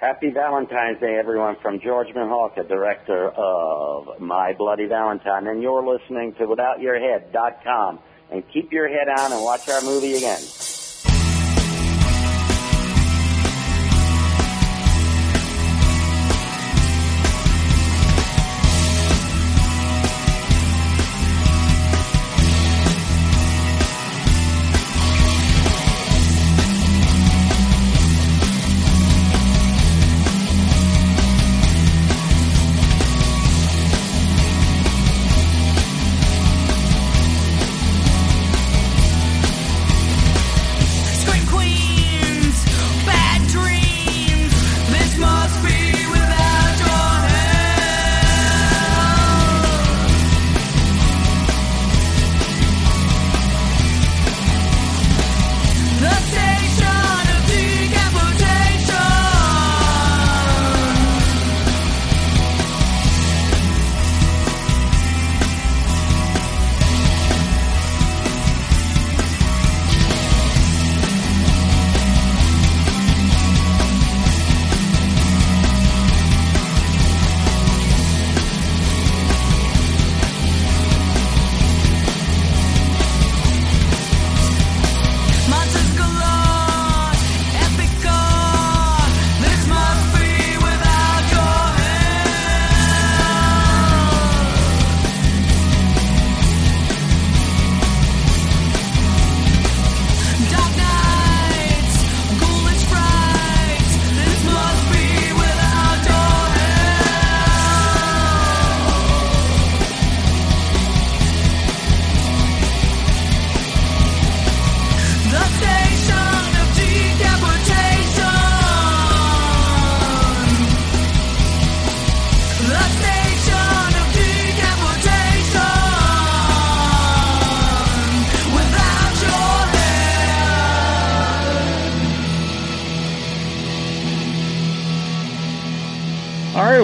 Happy Valentine's Day, everyone, from George Minhalka, director of My Bloody Valentine. And you're listening to WithoutYourHead.com. And keep your head on and watch our movie again.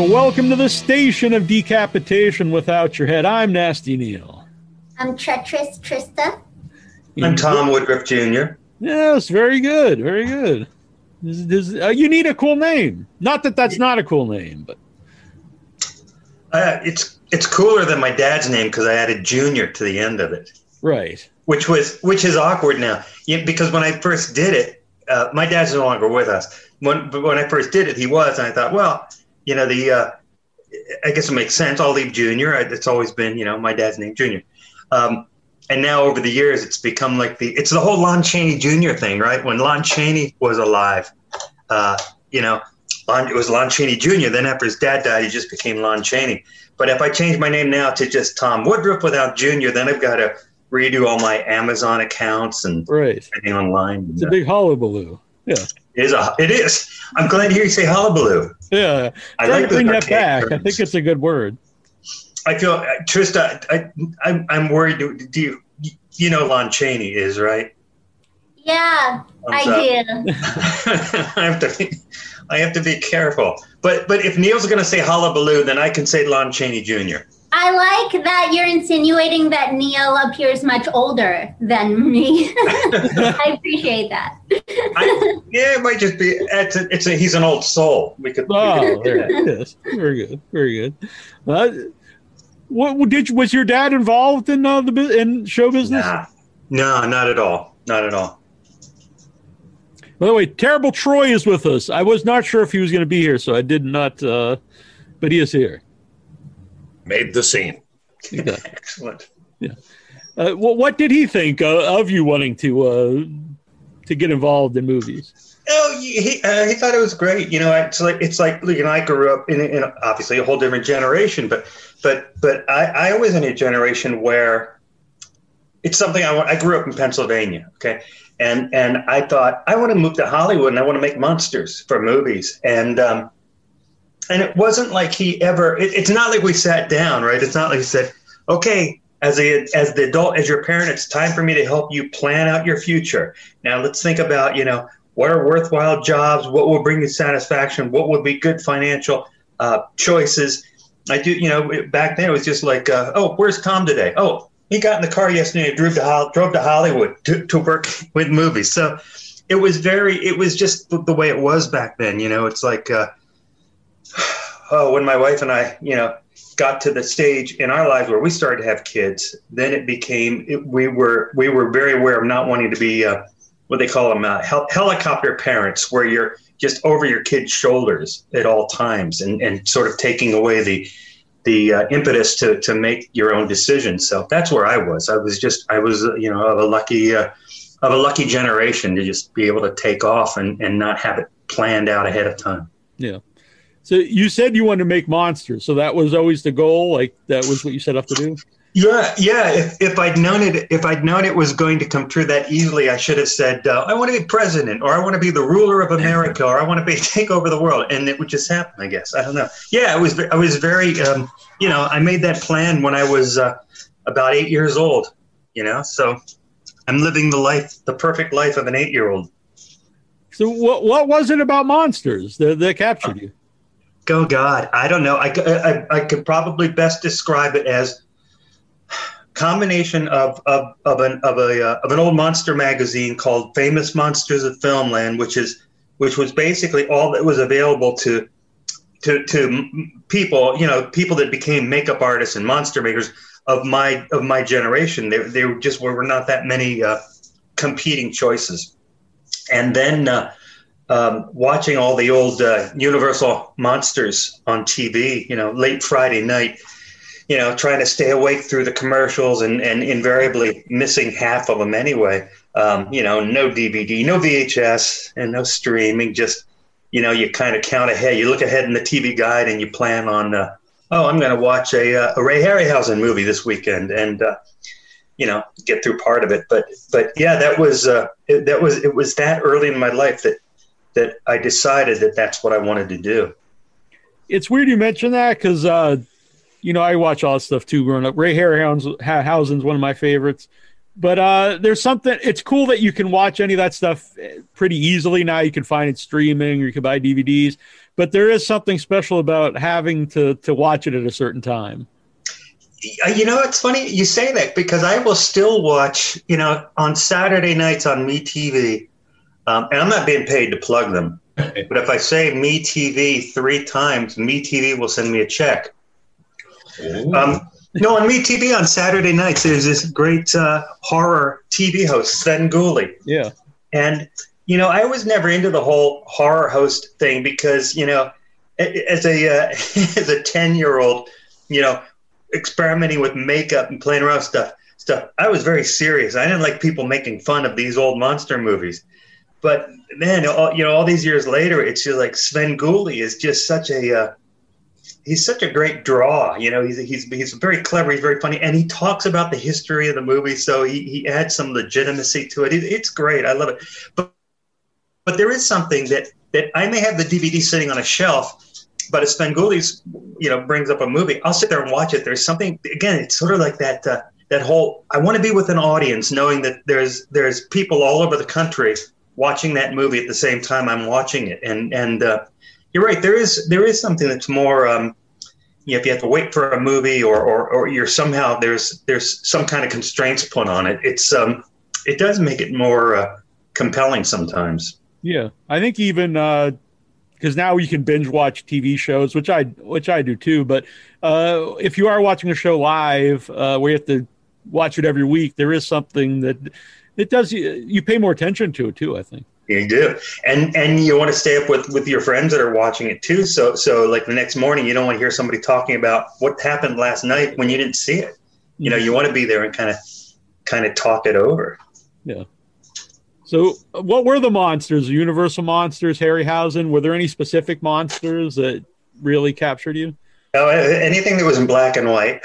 Welcome to the station of decapitation without your head. I'm Nasty Neil. I'm Treacherous Trista. I'm Tom Woodruff Jr. Yes, very good, very good. You need a cool name. Not that that's not a cool name, but it's cooler than my dad's name because I added Jr. to the end of it. Right. Which is awkward now because when I first did it, my dad's no longer with us. When I first did it, he was, and I thought, well, you know the. I guess it makes sense. I'll leave Junior. It's always been, my dad's name, Junior. And now over the years, it's become like it's the whole Lon Chaney Junior thing, right? When Lon Chaney was alive, it was Lon Chaney Junior. Then after his dad died, he just became Lon Chaney. But if I change my name now to just Tom Woodruff without Junior, then I've got to redo all my Amazon accounts and everything online. It's a big hullabaloo. Yeah. It is. I'm glad to hear you say hullabaloo. Yeah. I like to bring that back. Terms. I think it's a good word. I feel, Trista, I'm worried. Do you, you know Lon Chaney is, right? Yeah, I do. I have to be careful. But if Neil's going to say hullabaloo, then I can say Lon Chaney Jr. I like that you're insinuating that Neil appears much older than me. I appreciate that. It might just be he's an old soul. Yes, very good, very good. Was your dad involved in show business? Nah. No, not at all, not at all. By the way, Terrible Troy is with us. I was not sure if he was going to be here, so I did not. But he is here. Made the scene. Exactly. Excellent. Yeah. What did he think of you wanting to get involved in movies? Oh, he thought it was great. It's like I grew up in obviously a whole different generation, but I was in a generation where it's something I grew up in Pennsylvania. Okay. And I thought I want to move to Hollywood and I want to make monsters for movies. And it wasn't like he ever. It's not like we sat down, right? It's not like he said, "Okay, as the adult, as your parent, it's time for me to help you plan out your future. Now let's think about, what are worthwhile jobs, what will bring you satisfaction, what would be good financial choices." I do, back then it was just like, "Oh, where's Tom today? Oh, he got in the car yesterday and drove to Hollywood to work with movies." So It was just the way it was back then. You know, it's like, when my wife and I, you know, got to the stage in our lives where we started to have kids, then it became, we were very aware of not wanting to be what they call them, helicopter parents, where you're just over your kid's shoulders at all times and sort of taking away the impetus to make your own decisions. So that's where I was. I was of a lucky generation to just be able to take off and not have it planned out ahead of time. Yeah. So you said you wanted to make monsters. So that was always the goal. Like that was what you set up to do. Yeah. Yeah. If I'd known it was going to come true that easily, I should have said, I want to be president, or I want to be the ruler of America, or I want to take over the world. And it would just happen, I guess. I don't know. Yeah. I was very, I made that plan when I was about 8 years old, you know, so I'm living the perfect life of an 8-year-old. So what was it about monsters that captured you? Oh, God, I don't know. I could probably best describe it as combination of an old monster magazine called Famous Monsters of Filmland, which was basically all that was available to people, you know, people that became makeup artists and monster makers of my generation. There just were not that many competing choices. And then watching all the old Universal Monsters on TV, you know, late Friday night, you know, trying to stay awake through the commercials and invariably missing half of them anyway. You know, no DVD, no VHS, and no streaming. Just, you know, you kind of count ahead. You look ahead in the TV guide and you plan on, I'm going to watch a Ray Harryhausen movie this weekend and, you know, get through part of it. But yeah, it was that early in my life that I decided that's what I wanted to do. It's weird you mention that because, you know, I watch all this stuff too growing up. Ray Harryhausen's one of my favorites. But there's something – it's cool that you can watch any of that stuff pretty easily now. You can find it streaming or you can buy DVDs. But there is something special about having to watch it at a certain time. You know, it's funny you say that because I will still watch, you know, on Saturday nights on MeTV – and I'm not being paid to plug them, but if I say MeTV 3 times, MeTV will send me a check. No, on MeTV on Saturday nights, there's this great horror TV host, Svengoolie. Yeah. And, you know, I was never into the whole horror host thing because, you know, as a 10-year-old, you know, experimenting with makeup and playing around stuff, I was very serious. I didn't like people making fun of these old monster movies. But man, all these years later, it's just like Svengoolie is just such he's such a great draw. You know, he's very clever, he's very funny, and he talks about the history of the movie, so he adds some legitimacy to it. It's great, I love it. But there is something that I may have the DVD sitting on a shelf, but if Svengoolie, you know, brings up a movie, I'll sit there and watch it. There's something again, it's sort of like that that whole I want to be with an audience, knowing that there's people all over the country watching that movie at the same time I'm watching it. And you're right. There is something that's more, you know, if you have to wait for a movie or you're somehow there's some kind of constraints put on it. It's, it does make it more compelling sometimes. Yeah. I think even, because now you can binge watch TV shows, which I do too. But if you are watching a show live, where you have to watch it every week, there is something that, it does. You pay more attention to it too, I think. You do, and you want to stay up with your friends that are watching it too. So like the next morning, you don't want to hear somebody talking about what happened last night when you didn't see it. You know, you want to be there and kind of talk it over. Yeah. So, what were the monsters? Universal Monsters, Harryhausen. Were there any specific monsters that really captured you? No, anything that was in black and white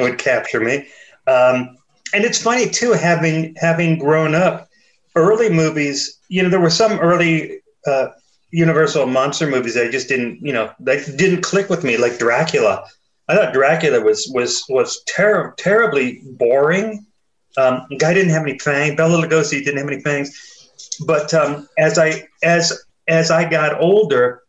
would capture me. And it's funny too, having grown up, early movies. You know, there were some early Universal monster movies that just didn't, you know, that didn't click with me, like Dracula. I thought Dracula was terribly boring. The guy didn't have any fangs. Bela Lugosi didn't have any fangs. But as I got older,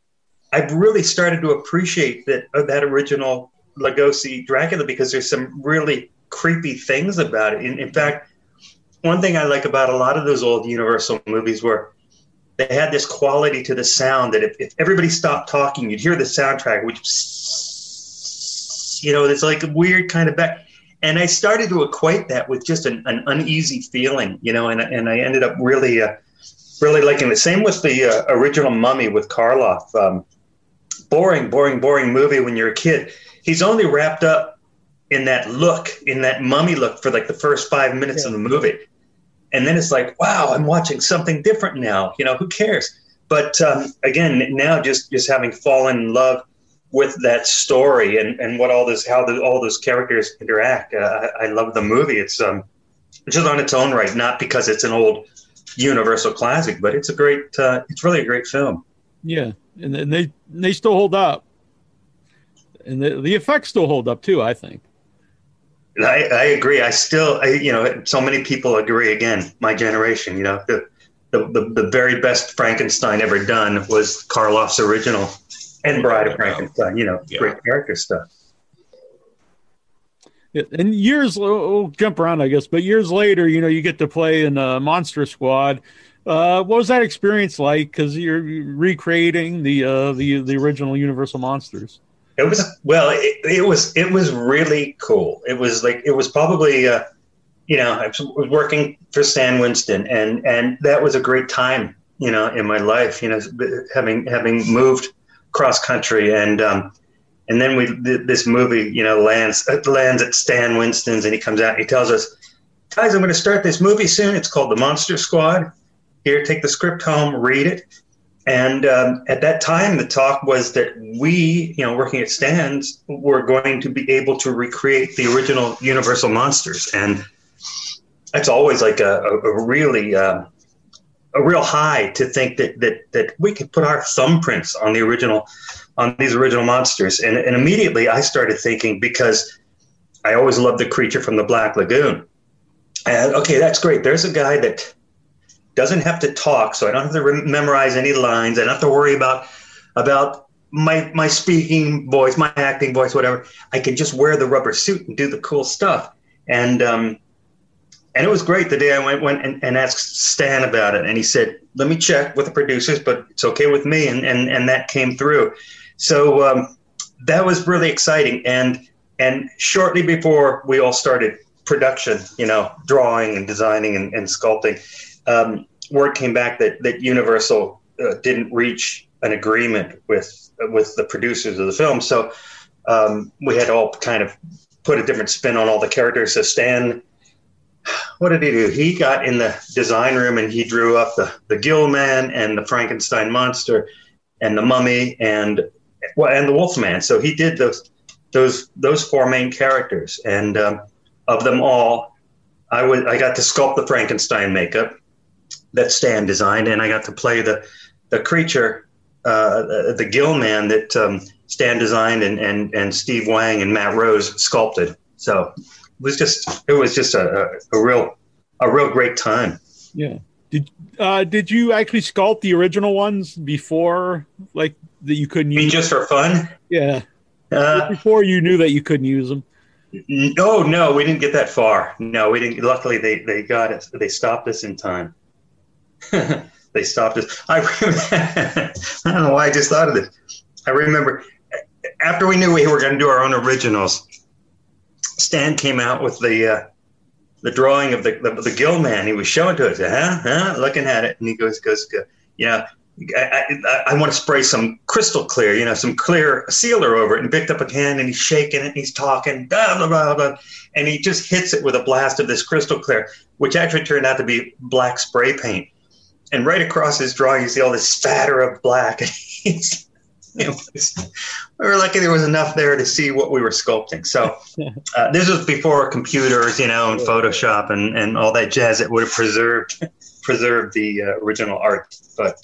I really started to appreciate that original Lugosi Dracula because there's some really creepy things about it. In fact, one thing I like about a lot of those old Universal movies were they had this quality to the sound that if everybody stopped talking, you'd hear the soundtrack, which, you know, it's like a weird kind of back. And I started to equate that with just an uneasy feeling, you know, and I ended up really, really liking it. Same with the original Mummy with Karloff. Boring movie when you're a kid. He's only wrapped up in that look, in that mummy look for like the first 5 minutes of the movie. And then it's like, wow, I'm watching something different now. You know, who cares? But again, now just having fallen in love with that story and what all this, all those characters interact. I love the movie. It's just on its own right, not because it's an old Universal classic, but it's a great, it's really a great film. Yeah, and they still hold up, and the effects still hold up too, I think. I agree. I still, you know, so many people agree. Again, my generation, you know, the very best Frankenstein ever done was Karloff's original. And Bride of Frankenstein, you know, great character stuff. And years, we'll jump around, I guess, but years later, you know, you get to play in Monster Squad. What was that experience like? Because you're recreating the original Universal Monsters. It was, well, it was really cool. It was like, it was probably, you know, I was working for Stan Winston, and that was a great time, you know, in my life, you know, having moved cross country, and then we did this movie, you know, lands at Stan Winston's, and he comes out and he tells us, guys, I'm going to start this movie soon. It's called The Monster Squad. Here, take the script home, read it. And at that time, the talk was that we, you know, working at Stan's, were going to be able to recreate the original Universal Monsters. And that's always like a really... a real high to think that we could put our thumbprints on the original, on these original monsters. And immediately I started thinking, because I always loved the creature from the Black Lagoon. And okay, that's great. There's a guy that doesn't have to talk. So I don't have to memorize any lines. I don't have to worry about my speaking voice, my acting voice, whatever. I can just wear the rubber suit and do the cool stuff. And it was great. The day I went and asked Stan about it, and he said, let me check with the producers, but it's okay with me. And that came through. So that was really exciting. And shortly before we all started production, you know, drawing and designing and sculpting, word came back that Universal didn't reach an agreement with the producers of the film. So we had all kind of put a different spin on all the characters. So Stan... what did he do? He got in the design room and he drew up the Gill Man and the Frankenstein monster and the mummy and the Wolfman. So he did those four main characters, and of them all, I got to sculpt the Frankenstein makeup that Stan designed, and I got to play the creature, the Gill Man that Stan designed and Steve Wang and Matt Rose sculpted. So. It was just a real great time. Yeah. Did you actually sculpt the original ones before, like, that you couldn't use? Just for fun? Yeah. Before you knew that you couldn't use them? No, we didn't get that far. No, we didn't. Luckily, they got us. They stopped us in time. They stopped us. I don't know why I just thought of this. I remember after we knew we were going to do our own originals, Stan came out with the drawing of the Gill Man. He was showing to us, looking at it, and he goes, yeah, I want to spray some crystal clear, you know, some clear sealer over it. And picked up a can, and he's shaking it, and he's talking, blah, blah, blah, blah, and he just hits it with a blast of this crystal clear, which actually turned out to be black spray paint. And right across his drawing, you see all this spatter of black. We were lucky there was enough there to see what we were sculpting. So this was before computers, you know, and Photoshop and all that jazz that would have preserved the original art. But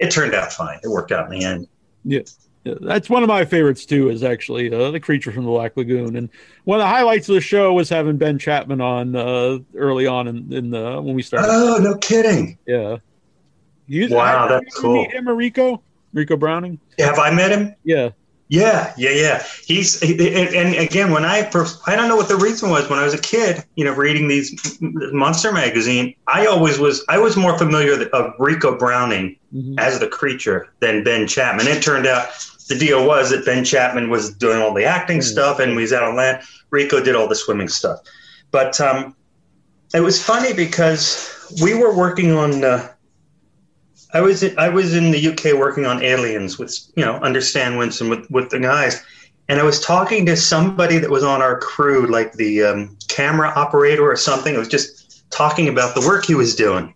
it turned out fine. It worked out in the end. Yeah. That's one of my favorites, too, is actually the creature from the Black Lagoon. And one of the highlights of the show was having Ben Chapman on early on in when we started. Oh, no kidding. Yeah. Wow, that's cool. Did you meet him or Ricou Browning? Have I met him? Yeah. Yeah. And again, when I don't know what the reason was, when I was a kid, you know, reading these Monster magazine, I was more familiar of Ricou Browning as the creature than Ben Chapman. It turned out the deal was that Ben Chapman was doing all the acting stuff and was out on land. Ricou did all the swimming stuff. But it was funny because we were working on I was in the UK working on Aliens with, you know, under Stan Winston with the guys. And I was talking to somebody that was on our crew, like the camera operator or something. I was just talking about the work he was doing.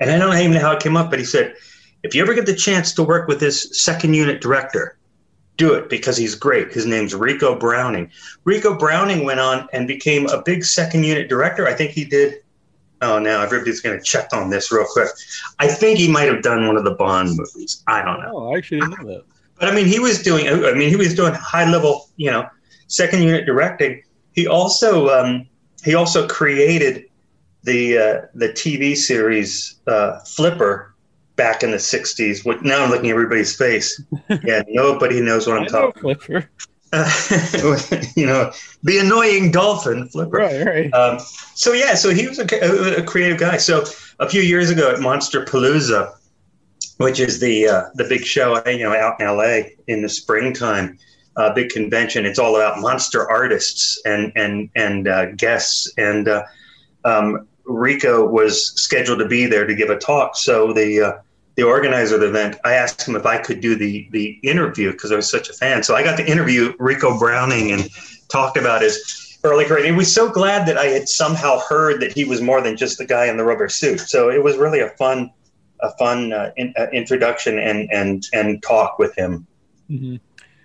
And I don't even know how it came up, but he said, if you ever get the chance to work with this second unit director, do it because he's great. His name's Ricou Browning. Ricou Browning went on and became a big second unit director. I think he did. Oh, now everybody's going to check on this real quick. I think he might have done one of the Bond movies. I don't know. Oh, I actually didn't know that. But I mean, he was doing high level, you know, second unit directing. He also created the TV series Flipper back in the 60s. Now I'm looking at everybody's face. Yeah, nobody knows what I'm talking about. Flipper. You know, the annoying dolphin Flipper. Right. So he was a creative guy. So a few years ago at Monster Palooza, which is the big show, you know, out in L.A. in the springtime, big convention. It's all about monster artists and guests. And Ricou was scheduled to be there to give a talk. So the organizer of the event, I asked him if I could do the interview because I was such a fan. So I got to interview Ricou Browning and talk about his early career. He was so glad that I had somehow heard that he was more than just the guy in the rubber suit. So it was really a fun introduction and talk with him. Mm-hmm.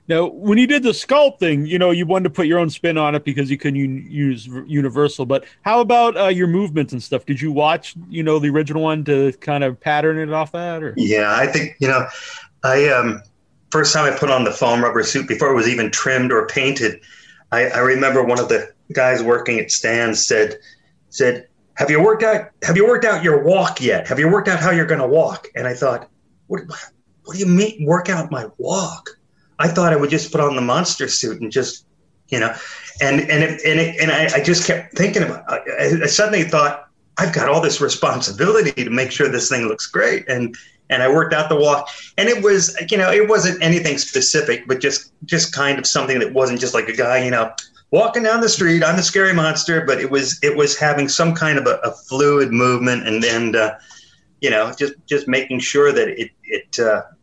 Now, when you did the sculpt thing, you know, you wanted to put your own spin on it because you couldn't use Universal. But how about your movements and stuff? Did you watch, you know, the original one to kind of pattern it off that? Or? Yeah, I think, you know, I first time I put on the foam rubber suit before it was even trimmed or painted, I remember one of the guys working at Stan's said, have you worked out your walk yet? Have you worked out how you're going to walk? And I thought, what do you mean work out my walk? I thought I would just put on the monster suit and just, you know, and I just kept thinking about it. I suddenly thought, I've got all this responsibility to make sure this thing looks great. And I worked out the walk, and it was, you know, it wasn't anything specific, but just kind of something that wasn't just like a guy, you know, walking down the street, I'm the scary monster, but it was having some kind of a fluid movement and you know, just making sure that it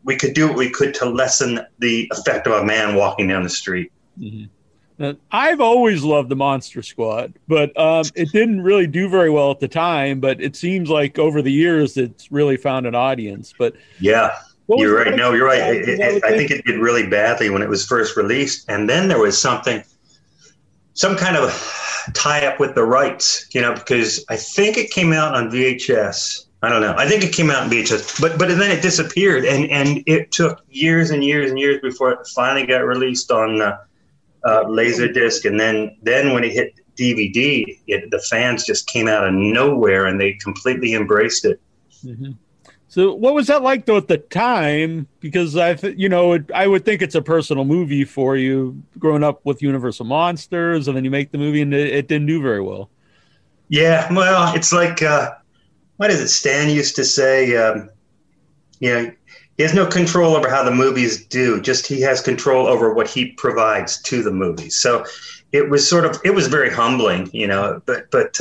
we could do what we could to lessen the effect of a man walking down the street. Mm-hmm. Now, I've always loved the Monster Squad, but it didn't really do very well at the time. But it seems like over the years, it's really found an audience. But yeah, you're right. No, you're right. I think it did really badly when it was first released, and then there was some kind of tie up with the rights, you know, because I think it came out on VHS. I don't know. I think it came out in VHS, but then it disappeared, and it took years and years and years before it finally got released on Laserdisc, and then when it hit DVD, the fans just came out of nowhere, and they completely embraced it. Mm-hmm. So what was that like, though, at the time? Because, I would think it's a personal movie for you, growing up with Universal Monsters, and then you make the movie, and it didn't do very well. Yeah, well, it's like... what is it Stan used to say? You know, he has no control over how the movies do, just he has control over what he provides to the movies. So it was very humbling, you know, but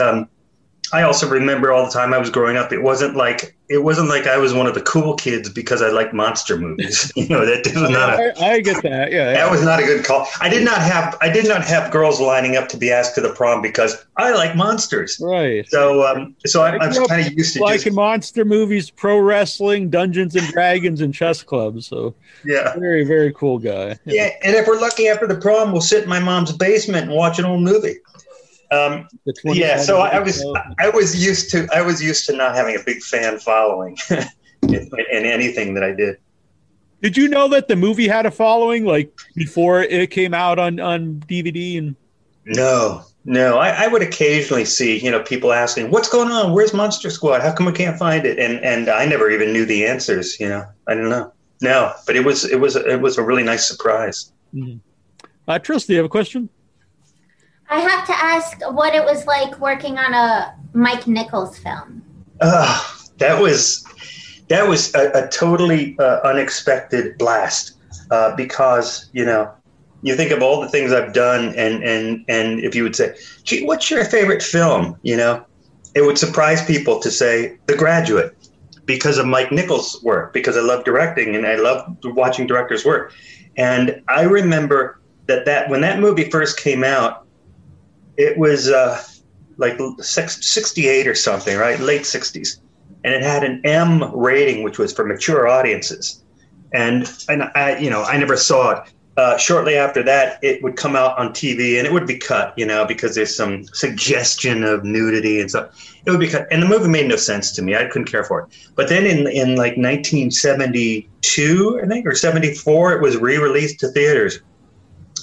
I also remember all the time I was growing up, it wasn't like I was one of the cool kids because I liked monster movies. You know, that was not I get that. Yeah. That was not a good call. I did not have girls lining up to be asked to the prom because I like monsters. Right. So I'm kind of used to like monster movies, pro wrestling, Dungeons and Dragons, and chess clubs. So yeah, very, very cool guy. Yeah. And if we're lucky, after the prom, we'll sit in my mom's basement and watch an old movie. I was used to not having a big fan following in anything that I did. Did you know that the movie had a following, like before it came out on DVD? And no, I would occasionally see, you know, people asking, "What's going on? Where's Monster Squad? How come we can't find it?" And I never even knew the answers. You know, I don't know. No, but it was a really nice surprise. Mm-hmm. Trista, do you have a question? I have to ask what it was like working on a Mike Nichols film. That was a totally unexpected blast because, you know, you think of all the things I've done and if you would say, gee, what's your favorite film? You know, it would surprise people to say The Graduate because of Mike Nichols' work, because I love directing and I love watching directors work. And I remember that when that movie first came out, it was like 68 or something, right? Late 60s. And it had an M rating, which was for mature audiences. And I, you know, I never saw it. Shortly after that, it would come out on TV and it would be cut, you know, because there's some suggestion of nudity and stuff. It would be cut. And the movie made no sense to me. I couldn't care for it. But then in like 1972, I think, or 74, it was re-released to theaters.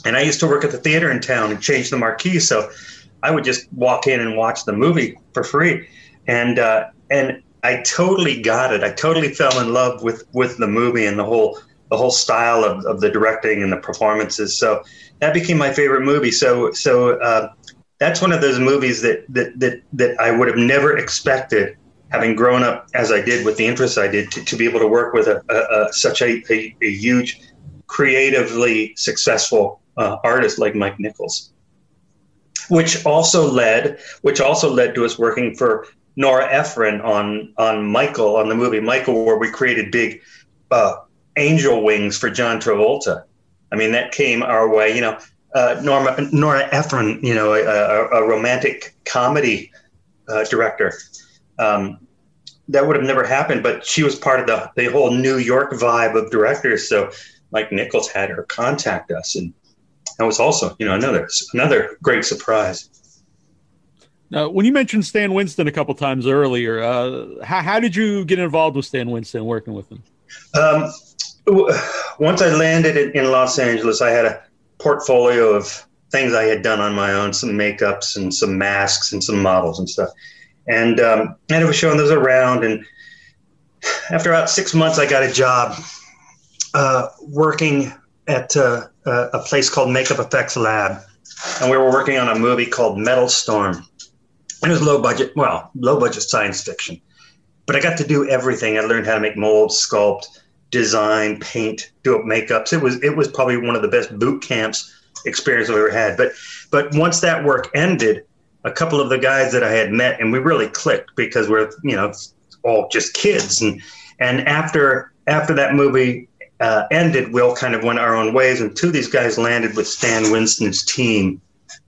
And I used to work at the theater in town and change the marquee. So I would just walk in and watch the movie for free. And I totally got it. I totally fell in love with the movie and the whole style of the directing and the performances. So that became my favorite movie. So that's one of those movies that I would have never expected, having grown up as I did with the interests I did, to be able to work with such a huge, creatively successful artist like Mike Nichols, which also led to us working for Nora Ephron on Michael, on the movie Michael, where we created big angel wings for John Travolta. I mean, that came our way, you know. Nora Ephron, you know, a romantic comedy director. That would have never happened, but she was part of the whole New York vibe of directors. So Mike Nichols had her contact us, and that was also, you know, another great surprise. Now, when you mentioned Stan Winston a couple times earlier, how did you get involved with Stan Winston, working with him? Once I landed in Los Angeles, I had a portfolio of things I had done on my own, some makeups and some masks and some models and stuff. And it was showing those around. And after about 6 months, I got a job working at a place called Makeup Effects Lab. And we were working on a movie called Metal Storm. It was low budget science fiction. But I got to do everything. I learned how to make molds, sculpt, design, paint, do up makeups. It was probably one of the best boot camps experience I've ever had. But once that work ended, a couple of the guys that I had met, and we really clicked because we're, you know, all just kids. And after that movie ended, we all kind of went our own ways. And two of these guys landed with Stan Winston's team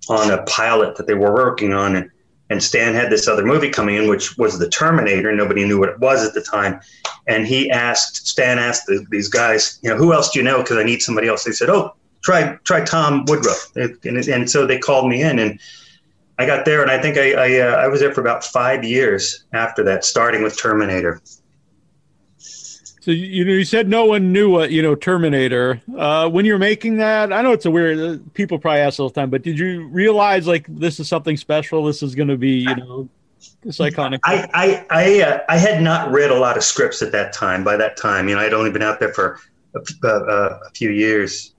on a pilot that they were working on. And Stan had this other movie coming in, which was The Terminator. Nobody knew what it was at the time. And Stan asked these guys, you know, who else do you know? Because I need somebody else. They said, oh, try Tom Woodruff. And so they called me in, and I got there. And I think I was there for about 5 years after that, starting with Terminator. So, you know, you said no one knew what, you know, Terminator. When you're making that, I know it's a weird, people probably ask all the time, but did you realize, like, this is something special? This is going to be, you know, this iconic. I had not read a lot of scripts at that time. By that time, you know, I'd only been out there for a few years,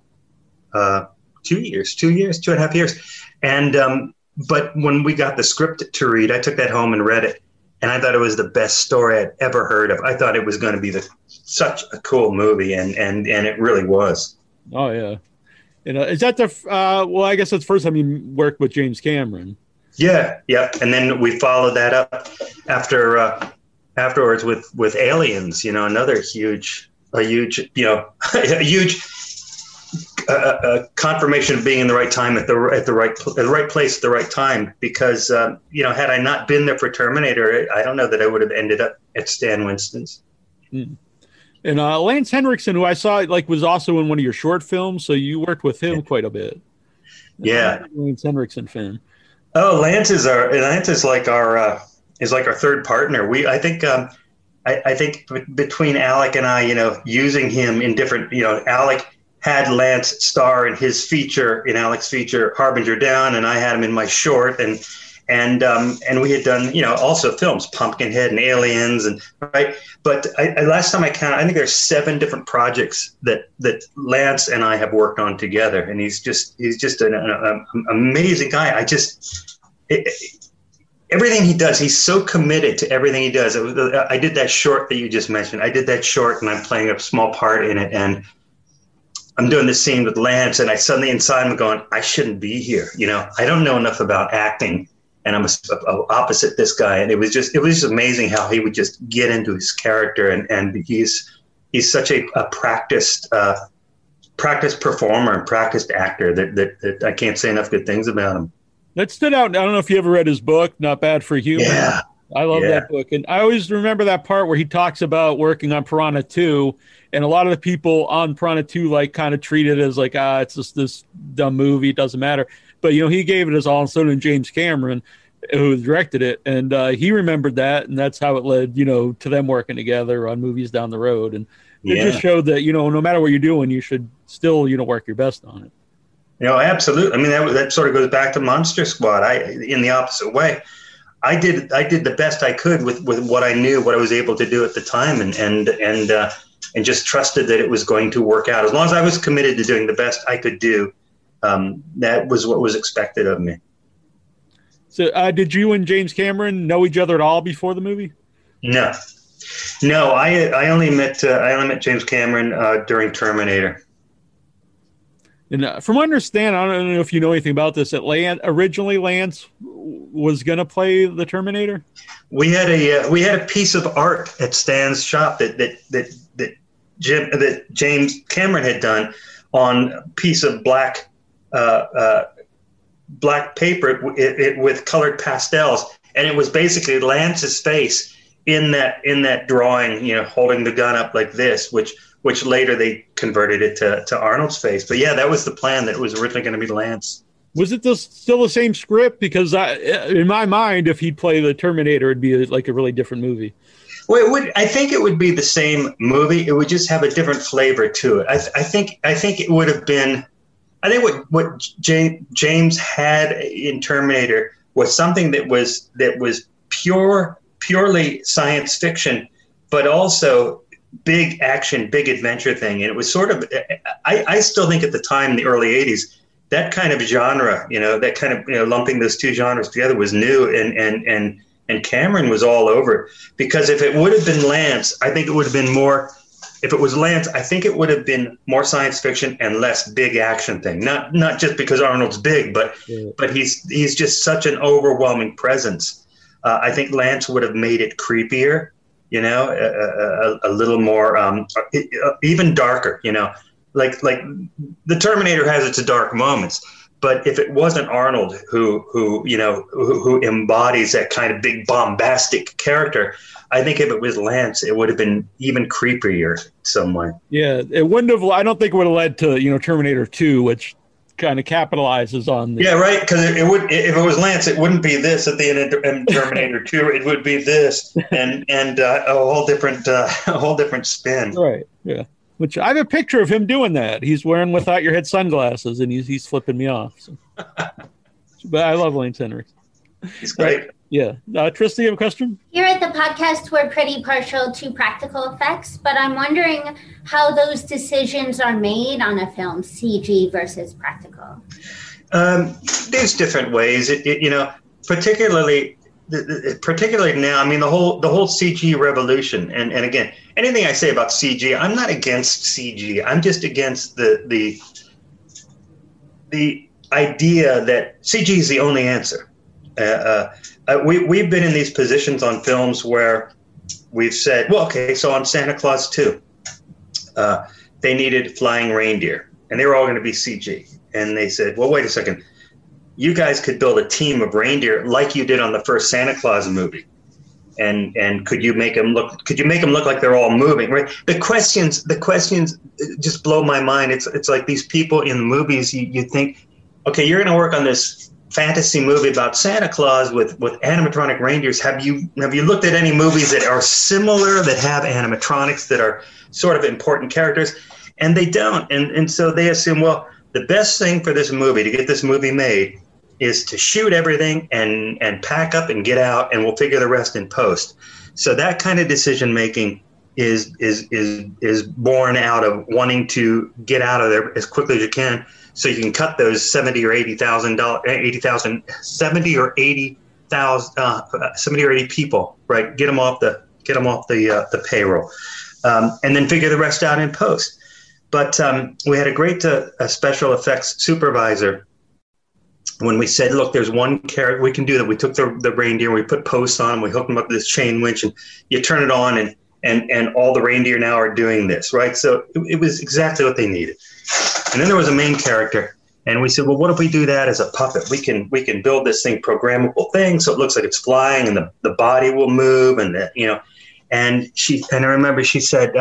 2.5 years. And, but when we got the script to read, I took that home and read it. And I thought it was the best story I'd ever heard of. I thought it was going to be such a cool movie, and it really was. Oh yeah, you know, is that the well? I guess that's the first time you worked with James Cameron. Yeah, and then we followed that up after afterwards with Aliens. You know, another huge, you know, a huge confirmation of being in the right time at the right place at the right time, because you know, had I not been there for Terminator, I don't know that I would have ended up at Stan Winston's. Mm. And Lance Henriksen, who I saw, like, was also in one of your short films, so you worked with him quite a bit. Yeah, Lance Henriksen fan. Oh, Lance is like our third partner. I think between Alec and I, you know, using him in different, you know, Alec had Lance star in Alec's feature, Harbinger Down, and I had him in my short, and And we had done, you know, also films, Pumpkinhead and Aliens, and right. But I, last time I counted, I think there's 7 different projects that Lance and I have worked on together. And he's just an amazing guy. Everything he does, he's so committed to everything he does. I did that short that you just mentioned. I did that short, and I'm playing a small part in it, and I'm doing this scene with Lance, and I suddenly inside I'm going, I shouldn't be here. You know, I don't know enough about acting, and I'm opposite this guy. And it was just amazing how he would just get into his character, and he's such a practiced performer and practiced actor that I can't say enough good things about him. That stood out. I don't know if you ever read his book, Not Bad for Humans. Yeah. I love that book. And I always remember that part where he talks about working on Piranha 2, and a lot of the people on Piranha 2 like kind of treat it as like, it's just this dumb movie. It doesn't matter. But, you know, he gave it his all, and so did James Cameron, who directed it. And he remembered that, and that's how it led, you know, to them working together on movies down the road. And it just showed that, you know, no matter what you're doing, you should still, you know, work your best on it. You know, absolutely. I mean, that sort of goes back to Monster Squad. In the opposite way, I did the best I could with what I knew, what I was able to do at the time, and just trusted that it was going to work out. As long as I was committed to doing the best I could do, that was what was expected of me. So, did you and James Cameron know each other at all before the movie? No. I only met James Cameron during Terminator. And from what I understand, I don't know if you know anything about this, originally Lance was going to play the Terminator? We had a piece of art at Stan's shop that James Cameron had done on a piece of black paper with colored pastels, and it was basically Lance's face in that drawing, you know, holding the gun up like this, which later they converted it to Arnold's face. But yeah, that was the plan, that it was originally going to be Lance. Was it still the same script? Because in my mind, if he'd play the Terminator, it'd be like a really different movie. Well, I think it would be the same movie. It would just have a different flavor to it. I think it would have been, I think what James had in Terminator was something that was purely science fiction, but also big action, big adventure thing. And it was sort of, I still think at the time, the early 80s, that kind of genre, you know, that kind of, you know, lumping those two genres together was new. And Cameron was all over it, because if it would have been Lance, I think it would have been more, if it was Lance, I think it would have been more science fiction and less big action thing. Not just because Arnold's big, but he's just such an overwhelming presence. I think Lance would have made it creepier, you know, a little more, even darker, you know, like the Terminator has its dark moments, but if it wasn't Arnold who you know, who embodies that kind of big bombastic character, I think if it was Lance, it would have been even creepier in some way. Yeah. It wouldn't have, I don't think it would have led to, you know, Terminator 2, which kind of capitalizes on the... Yeah, right, because it would, if it was Lance, it wouldn't be this at the end of Terminator 2, it would be this, and a whole different spin. Right, yeah. Which I have a picture of him doing that. He's wearing Without Your Head sunglasses, and he's flipping me off. So. But I love Lance Henriksen. He's great. Yeah. Trista, you have a question? Here at the podcast, we're pretty partial to practical effects, but I'm wondering how those decisions are made on a film, CG versus practical. There's different ways. It, you know, particularly now, I mean, the whole CG revolution, and again, anything I say about CG, I'm not against CG. I'm just against the idea that CG is the only answer. We've been in these positions on films where we've said, well, okay, so on Santa Claus 2, they needed flying reindeer, and they were all going to be CG. And they said, well, wait a second. You guys could build a team of reindeer like you did on the first Santa Claus movie. And could you make them look like they're all moving, right? The questions just blow my mind. It's like these people in the movies, you think, okay, you're going to work on this fantasy movie about Santa Claus with animatronic reindeers. Have you looked at any movies that are similar, that have animatronics, that are sort of important characters? And they don't. And so they assume, well, the best thing for this movie, to get this movie made, is to shoot everything and pack up and get out, and we'll figure the rest in post. So that kind of decision making is born out of wanting to get out of there as quickly as you can, so you can cut those seventy or eighty people, right? Get them off the payroll, and then figure the rest out in post. But we had a great special effects supervisor. When we said, look, there's one character we can do that. We took the reindeer, we put posts on, we hooked them up to this chain winch, and you turn it on, and all the reindeer now are doing this, right? So it was exactly what they needed. And then there was a main character, and we said, well, what if we do that as a puppet? We can build this thing, programmable thing, so it looks like it's flying, and the body will move, and and I remember she said,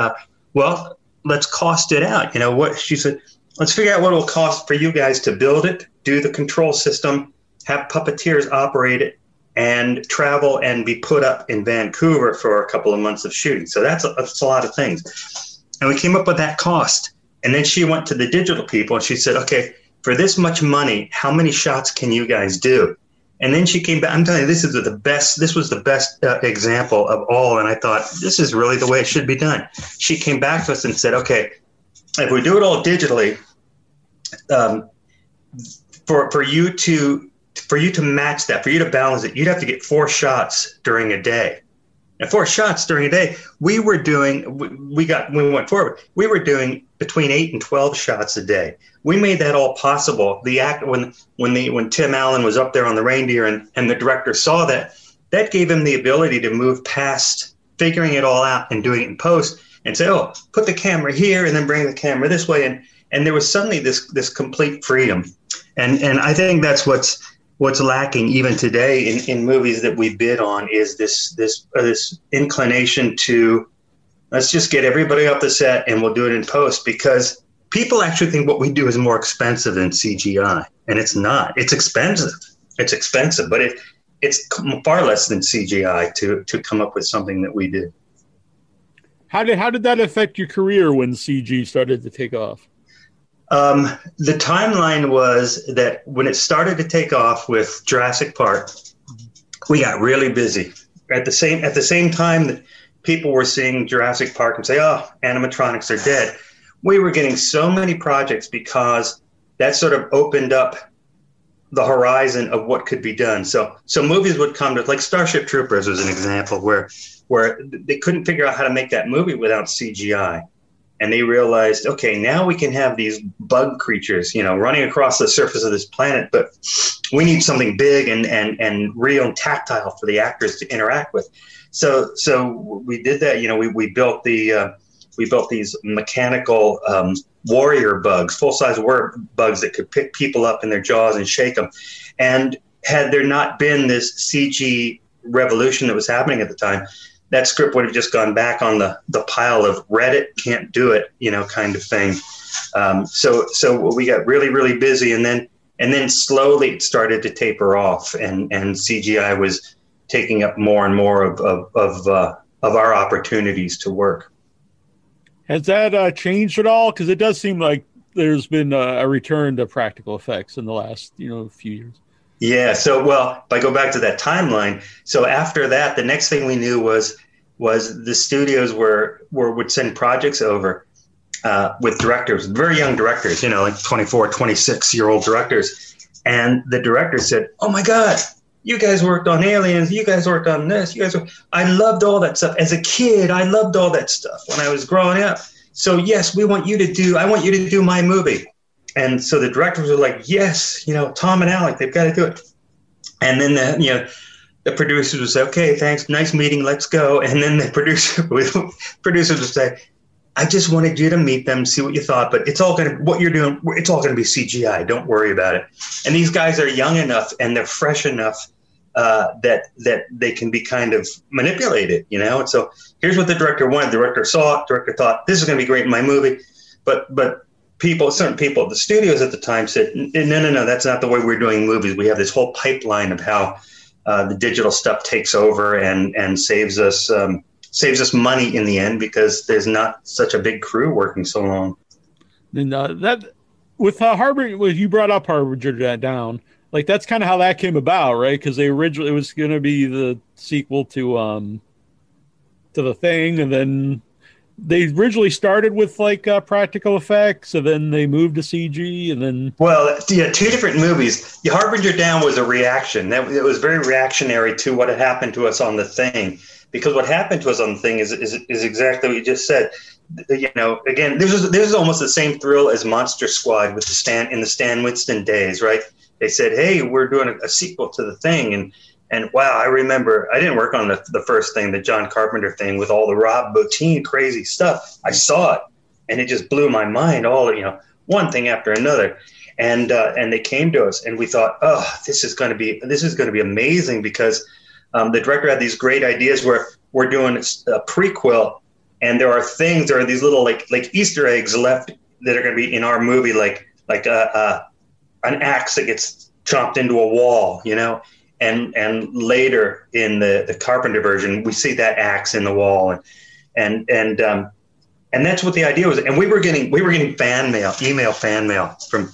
well, let's cost it out. You know what she said? Let's figure out what it'll cost for you guys to build it, do the control system, have puppeteers operate it, and travel and be put up in Vancouver for a couple of months of shooting. So that's a lot of things. And we came up with that cost. And then she went to the digital people and she said, okay, for this much money, how many shots can you guys do? And then she came back. I'm telling you, this was the best example of all. And I thought, this is really the way it should be done. She came back to us and said, okay, if we do it all digitally, for you to match that, for you to balance it, you'd have to get 4 shots during a day. And 4 shots during a day, we were doing between 8 and 12 shots a day. We made that all possible. The act when Tim Allen was up there on the reindeer and the director saw that gave him the ability to move past figuring it all out and doing it in post and say, oh, put the camera here and then bring the camera this way. And there was suddenly this complete freedom. And I think that's what's lacking even today in movies that we bid on is this inclination to let's just get everybody off the set and we'll do it in post, because people actually think what we do is more expensive than CGI, and it's not. It's expensive. It's expensive, but it's far less than CGI to come up with something that we do. How did that affect your career when CG started to take off? The timeline was that when it started to take off with Jurassic Park, we got really busy. At the same time that people were seeing Jurassic Park and say, oh, animatronics are dead, we were getting so many projects because that sort of opened up the horizon of what could be done. So movies would come to, like Starship Troopers was an example where they couldn't figure out how to make that movie without CGI. And they realized, okay, now we can have these bug creatures, running across the surface of this planet, but we need something big and real and tactile for the actors to interact with. So we did that. We built these mechanical warrior bugs, full-size warrior bugs that could pick people up in their jaws and shake them. And had there not been this CG revolution that was happening at the time, that script would have just gone back on the pile of Reddit, can't do it, kind of thing. So we got really, really busy, and then slowly it started to taper off, and CGI was taking up more and more of our opportunities to work. Has that changed at all? Because it does seem like there's been a return to practical effects in the last, few years. Yeah. So, well, if I go back to that timeline, so after that, the next thing we knew was the studios would send projects over with directors, very young directors, like 24, 26-year-old directors. And the director said, oh, my God, you guys worked on Aliens. You guys worked on this. I loved all that stuff. As a kid, I loved all that stuff when I was growing up. So, yes, I want you to do my movie. And so the directors were like, yes, Tom and Alec, they've got to do it. And then the producers would say, okay, thanks, nice meeting, let's go. And then the producers would say, I just wanted you to meet them, see what you thought, but it's all going to be CGI. Don't worry about it. And these guys are young enough and they're fresh enough that they can be kind of manipulated, And so here's what the director wanted. The director saw it. The director thought, this is going to be great in my movie, but. Certain people at the studios at the time said, no, that's not the way we're doing movies. We have this whole pipeline of how the digital stuff takes over and saves us money in the end, because there's not such a big crew working so long. And that with Harbinger, you brought up Harbinger Down. like that's kind of how that came about, right? Because they originally, it was going to be the sequel to The Thing, and then they originally started with like practical effects, and then they moved to CG, and then two different movies. The Harbinger Down was a reaction. That it was very reactionary to what had happened to us on The Thing, because what happened to us on The Thing is exactly what you just said. You know, again, this is almost the same thrill as Monster Squad with the Stan Winston days, right? They said, "Hey, we're doing a sequel to The Thing," and wow, I remember I didn't work on the first thing, the John Carpenter thing with all the Rob Bottin crazy stuff. I saw it, and it just blew my mind. All, you know, one thing after another, and they came to us, and we thought, "Oh, this is going to be amazing," because the director had these great ideas where we're doing a prequel. And there are these little like Easter eggs left that are going to be in our movie, like an axe that gets chomped into a wall, you know. And later in the Carpenter version, we see that axe in the wall, and that's what the idea was. And we were getting fan mail from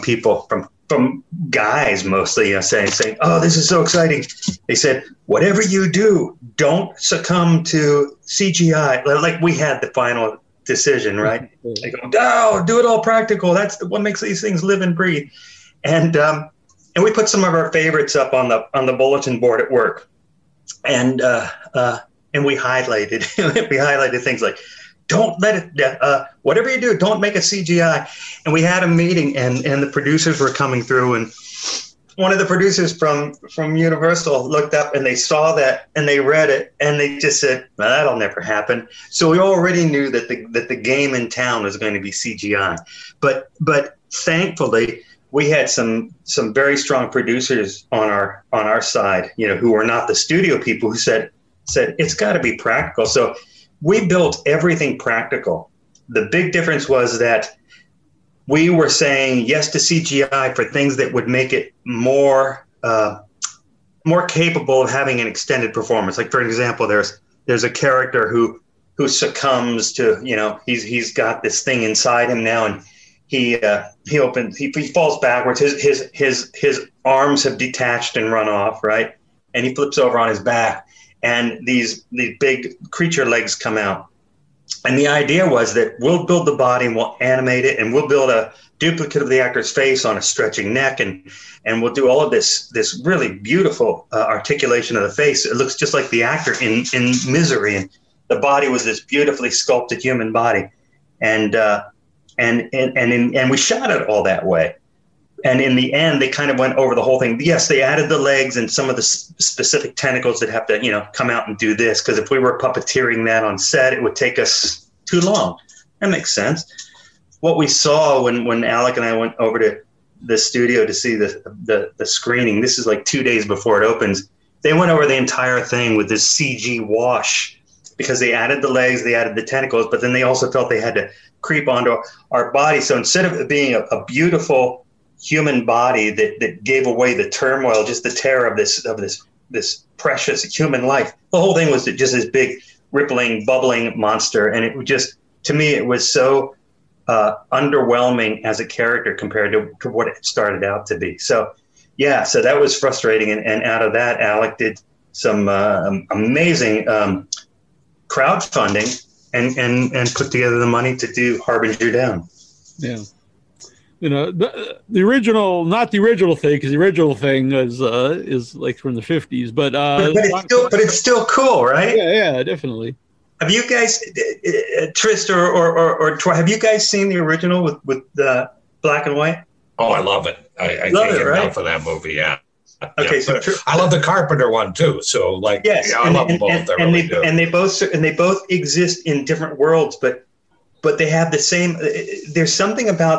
people from guys mostly, you know, saying, "Oh, this is so exciting." They said, "Whatever you do, don't succumb to CGI." Like we had the final decision, right? They go, "No, do it all practical. That's what makes these things live and breathe." And we put some of our favorites up on the bulletin board at work, and we highlighted things like, "Don't let it, whatever you do, don't make a CGI." And we had a meeting, and the producers were coming through, and one of the producers from Universal looked up, and they saw that, and they read it, and they just said, "Well, that'll never happen." So we already knew that the game in town was going to be CGI. But thankfully, we had some very strong producers on our side, you know, who were not the studio people, who said it's got to be practical. So we built everything practical. The big difference was that we were saying yes to CGI for things that would make it more capable of having an extended performance. Like, for example, there's a character who succumbs to, you know, he's got this thing inside him now, and he falls backwards. His arms have detached and run off, right? And he flips over on his back, and these big creature legs come out. And the idea was that we'll build the body and we'll animate it, and we'll build a duplicate of the actor's face on a stretching neck, and we'll do all of this really beautiful articulation of the face. It looks just like the actor in Misery, and the body was this beautifully sculpted human body. And we shot it all that way. And in the end, they kind of went over the whole thing. Yes, they added the legs and some of the specific tentacles that have to, you know, come out and do this. Because if we were puppeteering that on set, it would take us too long. That makes sense. What we saw when Alec and I went over to the studio to see the screening, this is like 2 days before it opens, they went over the entire thing with this CG wash. Because they added the legs, they added the tentacles, but then they also felt they had to creep onto our body. So instead of it being a beautiful human body that gave away the turmoil, just the terror of this precious human life, the whole thing was just this big rippling, bubbling monster. And it just, to me, it was so underwhelming as a character compared to what it started out to be. So yeah, so that was frustrating. And out of that, Alec did some amazing crowdfunding and put together the money to do Harbinger Down. Yeah. You know, the original, not the original thing, because the original thing is like from the 50s, but it's still cool, right? Yeah, definitely. Have you guys, Trista or Troy, have you guys seen the original with black and white? Oh, I love it. I love can't it, right? For that movie, yeah. Okay, yeah, so I love the Carpenter one too. So, like, yes, yeah, I love them both. And they both exist in different worlds, but they have the same. There's something about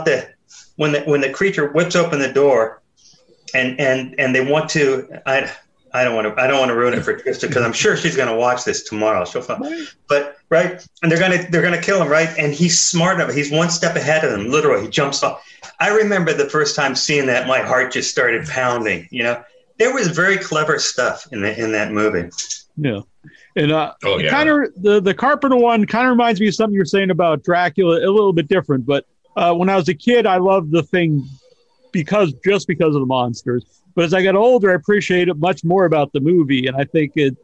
when the creature whips open the door, and they want to. I don't want to ruin it for Trista because I'm sure she's going to watch this tomorrow. She'll find. But right, and they're gonna kill him, right? And he's smart enough. He's one step ahead of them. Literally, he jumps off. I remember the first time seeing that, my heart just started pounding. You know, there was very clever stuff in that movie. Yeah, and kind of the Carpenter one kind of reminds me of something you're saying about Dracula, a little bit different. But when I was a kid, I loved The Thing just because of the monsters. But as I got older, I appreciated it much more about the movie, and I think it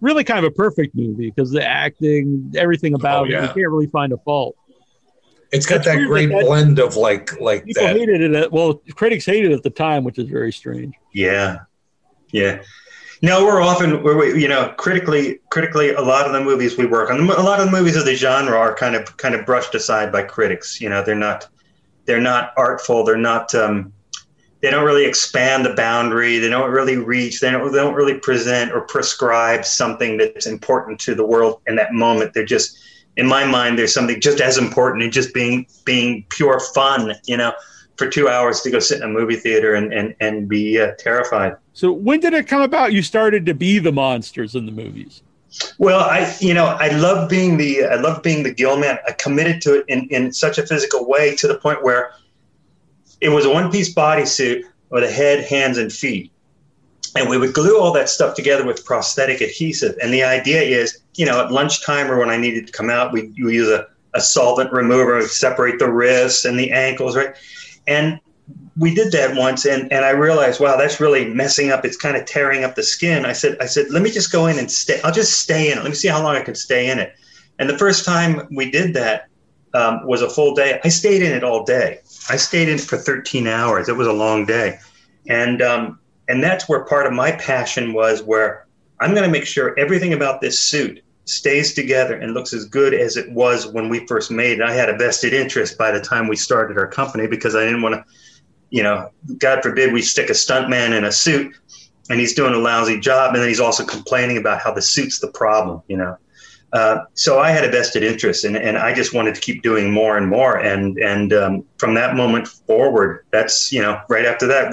really kind of a perfect movie because the acting, everything about it, you can't really find a fault. It's got that great blend of like people that. Hated it. Well, critics hated it at the time, which is very strange. Yeah, yeah. No, critically, a lot of the movies we work on, a lot of the movies of the genre are kind of brushed aside by critics. You know, they're not artful. They're not. They don't really expand the boundary. They don't really reach. They don't really present or prescribe something that's important to the world in that moment. They're just, in my mind, there's something just as important in just being pure fun, you know, for 2 hours to go sit in a movie theater and be terrified. So when did it come about you started to be the monsters in the movies? Well, I love being the Gill Man. I committed to it in such a physical way to the point where it was a one-piece bodysuit with a head, hands, and feet. And we would glue all that stuff together with prosthetic adhesive. And the idea is, you know, at lunchtime or when I needed to come out, we use a solvent remover, we separate the wrists and the ankles, right? And we did that once, and I realized, wow, that's really messing up. It's kind of tearing up the skin. I said, let me just go in and stay. I'll just stay in it. Let me see how long I can stay in it. And the first time we did that was a full day. I stayed in it all day. I stayed in for 13 hours. It was a long day. And that's where part of my passion was, where I'm going to make sure everything about this suit stays together and looks as good as it was when we first made it. I had a vested interest by the time we started our company because I didn't want to, you know, God forbid we stick a stuntman in a suit and he's doing a lousy job. And then he's also complaining about how the suit's the problem, you know. So I had a vested interest, and I just wanted to keep doing more and more. And from that moment forward, that's, you know, right after that,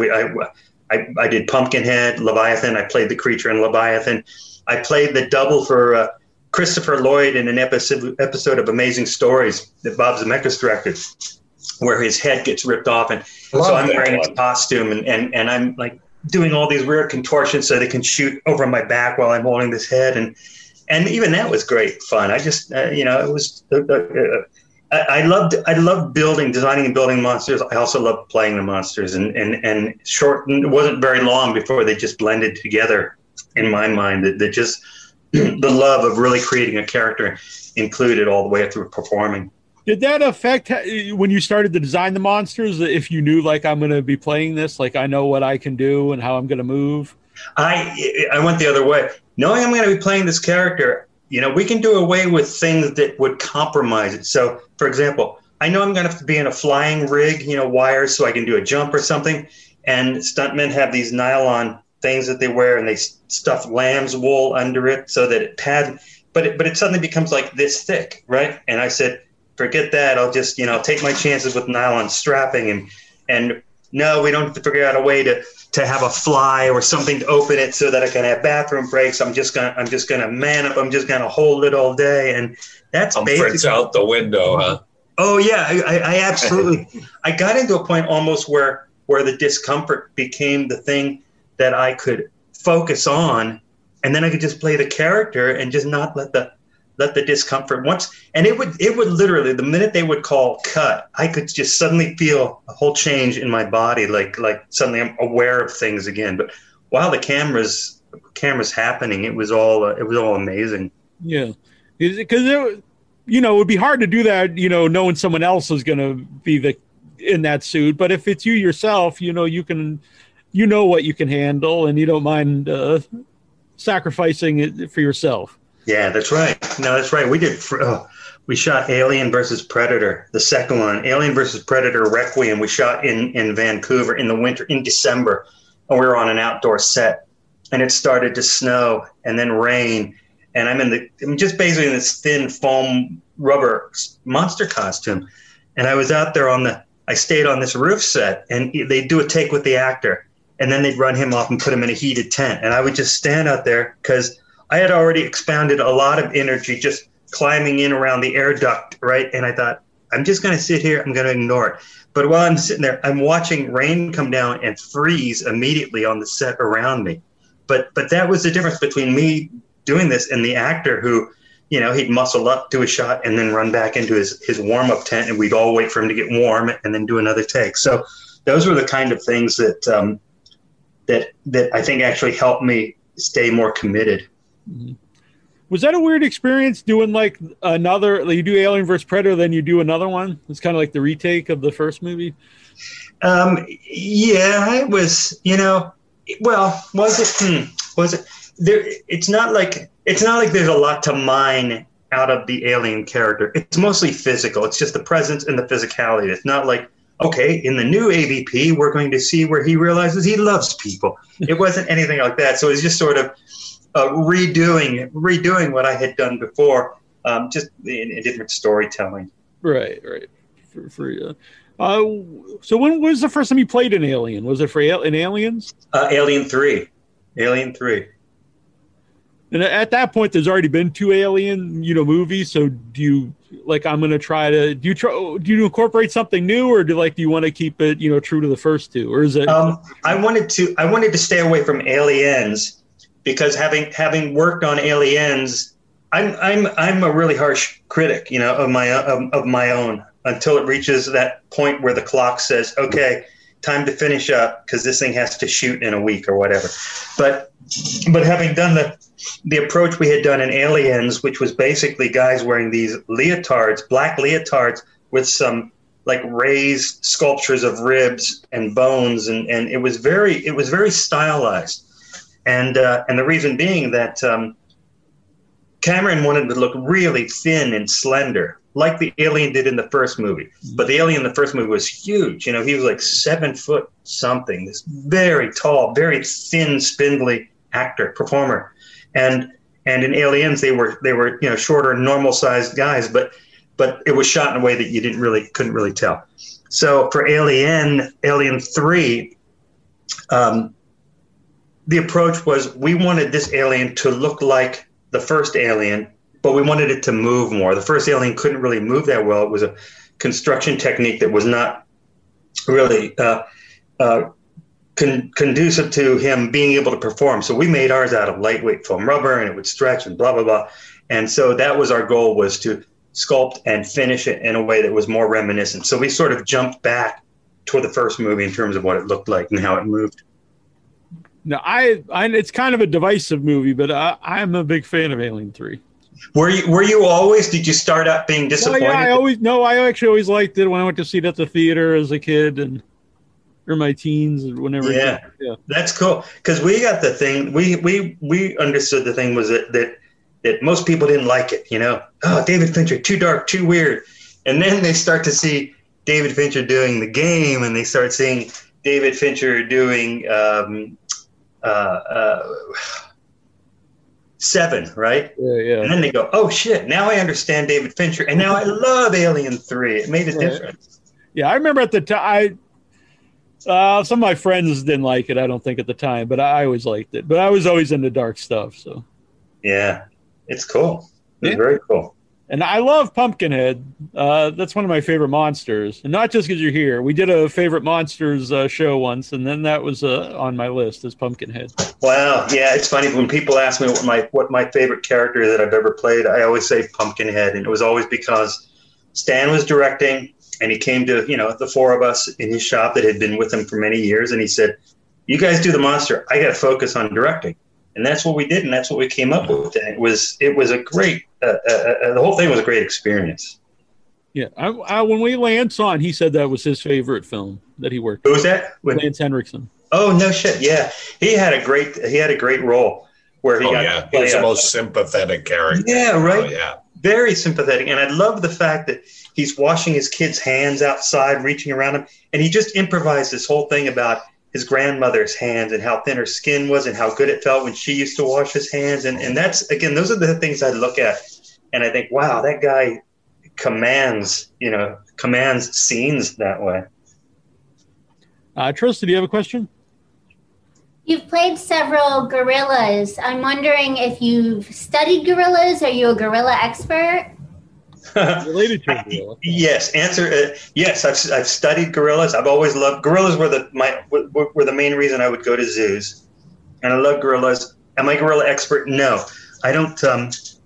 I did Pumpkinhead, Leviathan. I played the creature in Leviathan. I played the double for Christopher Lloyd in an episode of Amazing Stories that Bob Zemeckis directed, where his head gets ripped off. And so I'm wearing a costume, and I'm like doing all these weird contortions so they can shoot over my back while I'm holding this head. And even that was great fun. I just, you know, it was. I loved designing and building monsters. I also loved playing the monsters, and shortened. It wasn't very long before they just blended together in my mind. That just the love of really creating a character included all the way through performing. Did that affect when you started to design the monsters? If you knew, like, I'm going to be playing this, like I know what I can do and how I'm going to move. I went the other way, knowing I'm going to be playing this character. You know, we can do away with things that would compromise it. So, for example, I know I'm going to have to be in a flying rig, you know, wires so I can do a jump or something. And stuntmen have these nylon things that they wear, and they stuff lamb's wool under it so that it pads. But it suddenly becomes like this thick, right? And I said, forget that. I'll just, you know, take my chances with nylon strapping. And no, we don't have to figure out a way to have a fly or something to open it so that I can have bathroom breaks. I'm just gonna man up. I'm just gonna hold it all day, and that's basically. Fritz out the window, huh? Oh yeah, I absolutely. I got into a point almost where the discomfort became the thing that I could focus on, and then I could just play the character and just not let the discomfort once. And it would literally, the minute they would call cut, I could just suddenly feel a whole change in my body. Like suddenly I'm aware of things again, but while the camera's happening, it was all amazing. Yeah. Because, you know, it would be hard to do that, you know, knowing someone else is going to be in that suit. But if it's you yourself, you know, you can, you know what you can handle, and you don't mind sacrificing it for yourself. Yeah, that's right. No, that's right. We shot Alien versus Predator, the second one, Alien versus Predator Requiem. We shot in Vancouver in the winter, in December, and we were on an outdoor set, and it started to snow and then rain, and I'm just basically in this thin foam rubber monster costume, and I was out there I stayed on this roof set, and they do a take with the actor, and then they'd run him off and put him in a heated tent, and I would just stand out there because I had already expounded a lot of energy just climbing in around the air duct, right? And I thought, I'm just going to sit here. I'm going to ignore it. But while I'm sitting there, I'm watching rain come down and freeze immediately on the set around me. But that was the difference between me doing this and the actor who, you know, he'd muscle up, do a shot, and then run back into his warm-up tent, and we'd all wait for him to get warm and then do another take. So those were the kind of things that that I think actually helped me stay more committed. Mm-hmm. Was that a weird experience doing like another, like you do Alien vs. Predator, then you do another one? It's kind of like the retake of the first movie. Yeah, it was, you know, well, was it there? It's not like there's a lot to mine out of the Alien character. It's mostly physical. It's just the presence and the physicality. It's not like, okay, in the new AVP, we're going to see where he realizes he loves people. It wasn't anything like that. So it's just sort of, redoing what I had done before, just in different storytelling. Right. For you. So when was the first time you played an alien? Was it for in Aliens? Alien 3. And at that point, there's already been two Alien, movies. So do you do you incorporate something new, or do you want to keep it true to the first two, or is it? I wanted to stay away from Aliens. Because having worked on Aliens, I'm a really harsh critic, of my own until it reaches that point where the clock says, okay, time to finish up because this thing has to shoot in a week or whatever. But having done the approach we had done in Aliens, which was basically guys wearing these leotards, black leotards with some raised sculptures of ribs and bones, and it was very stylized. And the reason being that Cameron wanted to look really thin and slender, like the alien did in the first movie. But the alien in the first movie was huge. He was 7 foot something, this very tall, very thin, spindly performer. And in Aliens, they were shorter, normal sized guys. But it was shot in a way that you couldn't really tell. So for Alien 3. The approach was we wanted this alien to look like the first alien, but we wanted it to move more. The first alien couldn't really move that well. It was a construction technique that was not really conducive to him being able to perform. So we made ours out of lightweight foam rubber, and it would stretch and blah, blah, blah. And so that was our goal, was to sculpt and finish it in a way that was more reminiscent. So we sort of jumped back toward the first movie in terms of what it looked like and how it moved. No, it's kind of a divisive movie, but I'm a big fan of Alien 3. Were you always? Did you start out being disappointed? Well, yeah, I actually always liked it when I went to see it at the theater as a kid or my teens or whenever. Yeah. That's cool because we got the thing. We understood the thing was that most people didn't like it. Oh, David Fincher, too dark, too weird, and then they start to see David Fincher doing The Game, and they start seeing David Fincher doing. Seven, right? Yeah. And then they go, oh shit, now I understand David Fincher, and now I love Alien 3. It made a difference. Yeah, I remember at the time, some of my friends didn't like it, I don't think at the time, but I always liked it. But I was always into dark stuff, so. Yeah, it's cool. It's very cool. And I love Pumpkinhead. That's one of my favorite monsters. And not just because you're here. We did a favorite monsters show once, and then that was on my list as Pumpkinhead. Wow. Yeah, it's funny. When people ask me what my favorite character that I've ever played, I always say Pumpkinhead. And it was always because Stan was directing, and he came to, the four of us in his shop that had been with him for many years, and he said, you guys do the monster. I got to focus on directing. And that's what we did, and that's what we came up with. And it was a great. The whole thing was a great experience. Yeah, when we Lance on, he said that was his favorite film that he worked. Who was that? Lance Henriksen. Oh no shit! Yeah, he had a great role where he got. Yeah, he was the most sympathetic character. Yeah, right. Oh, yeah, very sympathetic, and I love the fact that he's washing his kids' hands outside, reaching around him, and he just improvised this whole thing about. His grandmother's hands and how thin her skin was and how good it felt when she used to wash his hands. And that's, again, those are the things I look at and I think, wow, that guy commands scenes that way. Trista, do you have a question? You've played several gorillas. I'm wondering if you've studied gorillas. Are you a gorilla expert? Related to a gorilla. Yes. Answer. Yes. I've studied gorillas. I've always loved gorillas. Were the main reason I would go to zoos, and I love gorillas. Am I a gorilla expert? No, I don't.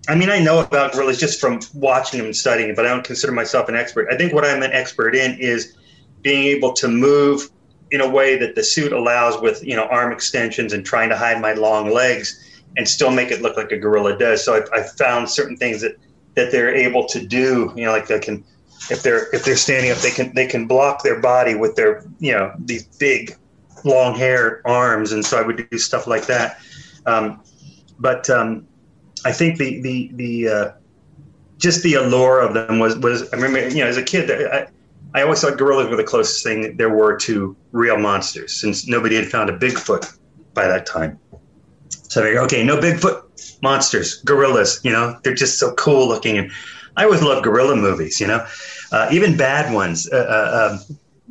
I mean, I know about gorillas just from watching them and studying, but I don't consider myself an expert. I think what I'm an expert in is being able to move in a way that the suit allows, with, you know, arm extensions and trying to hide my long legs and still make it look like a gorilla does. So I found certain things that they're able to do, you know, like they can, if they're standing up, they can block their body with their, you know, these big long haired arms. And so I would do stuff like that. I think just the allure of them was, I remember, you know, as a kid, I always thought gorillas were the closest thing there were to real monsters, since nobody had found a Bigfoot by that time. So I figured, okay, no Bigfoot, monsters, gorillas, you know, they're just so cool looking. And I always loved gorilla movies, you know, even bad ones,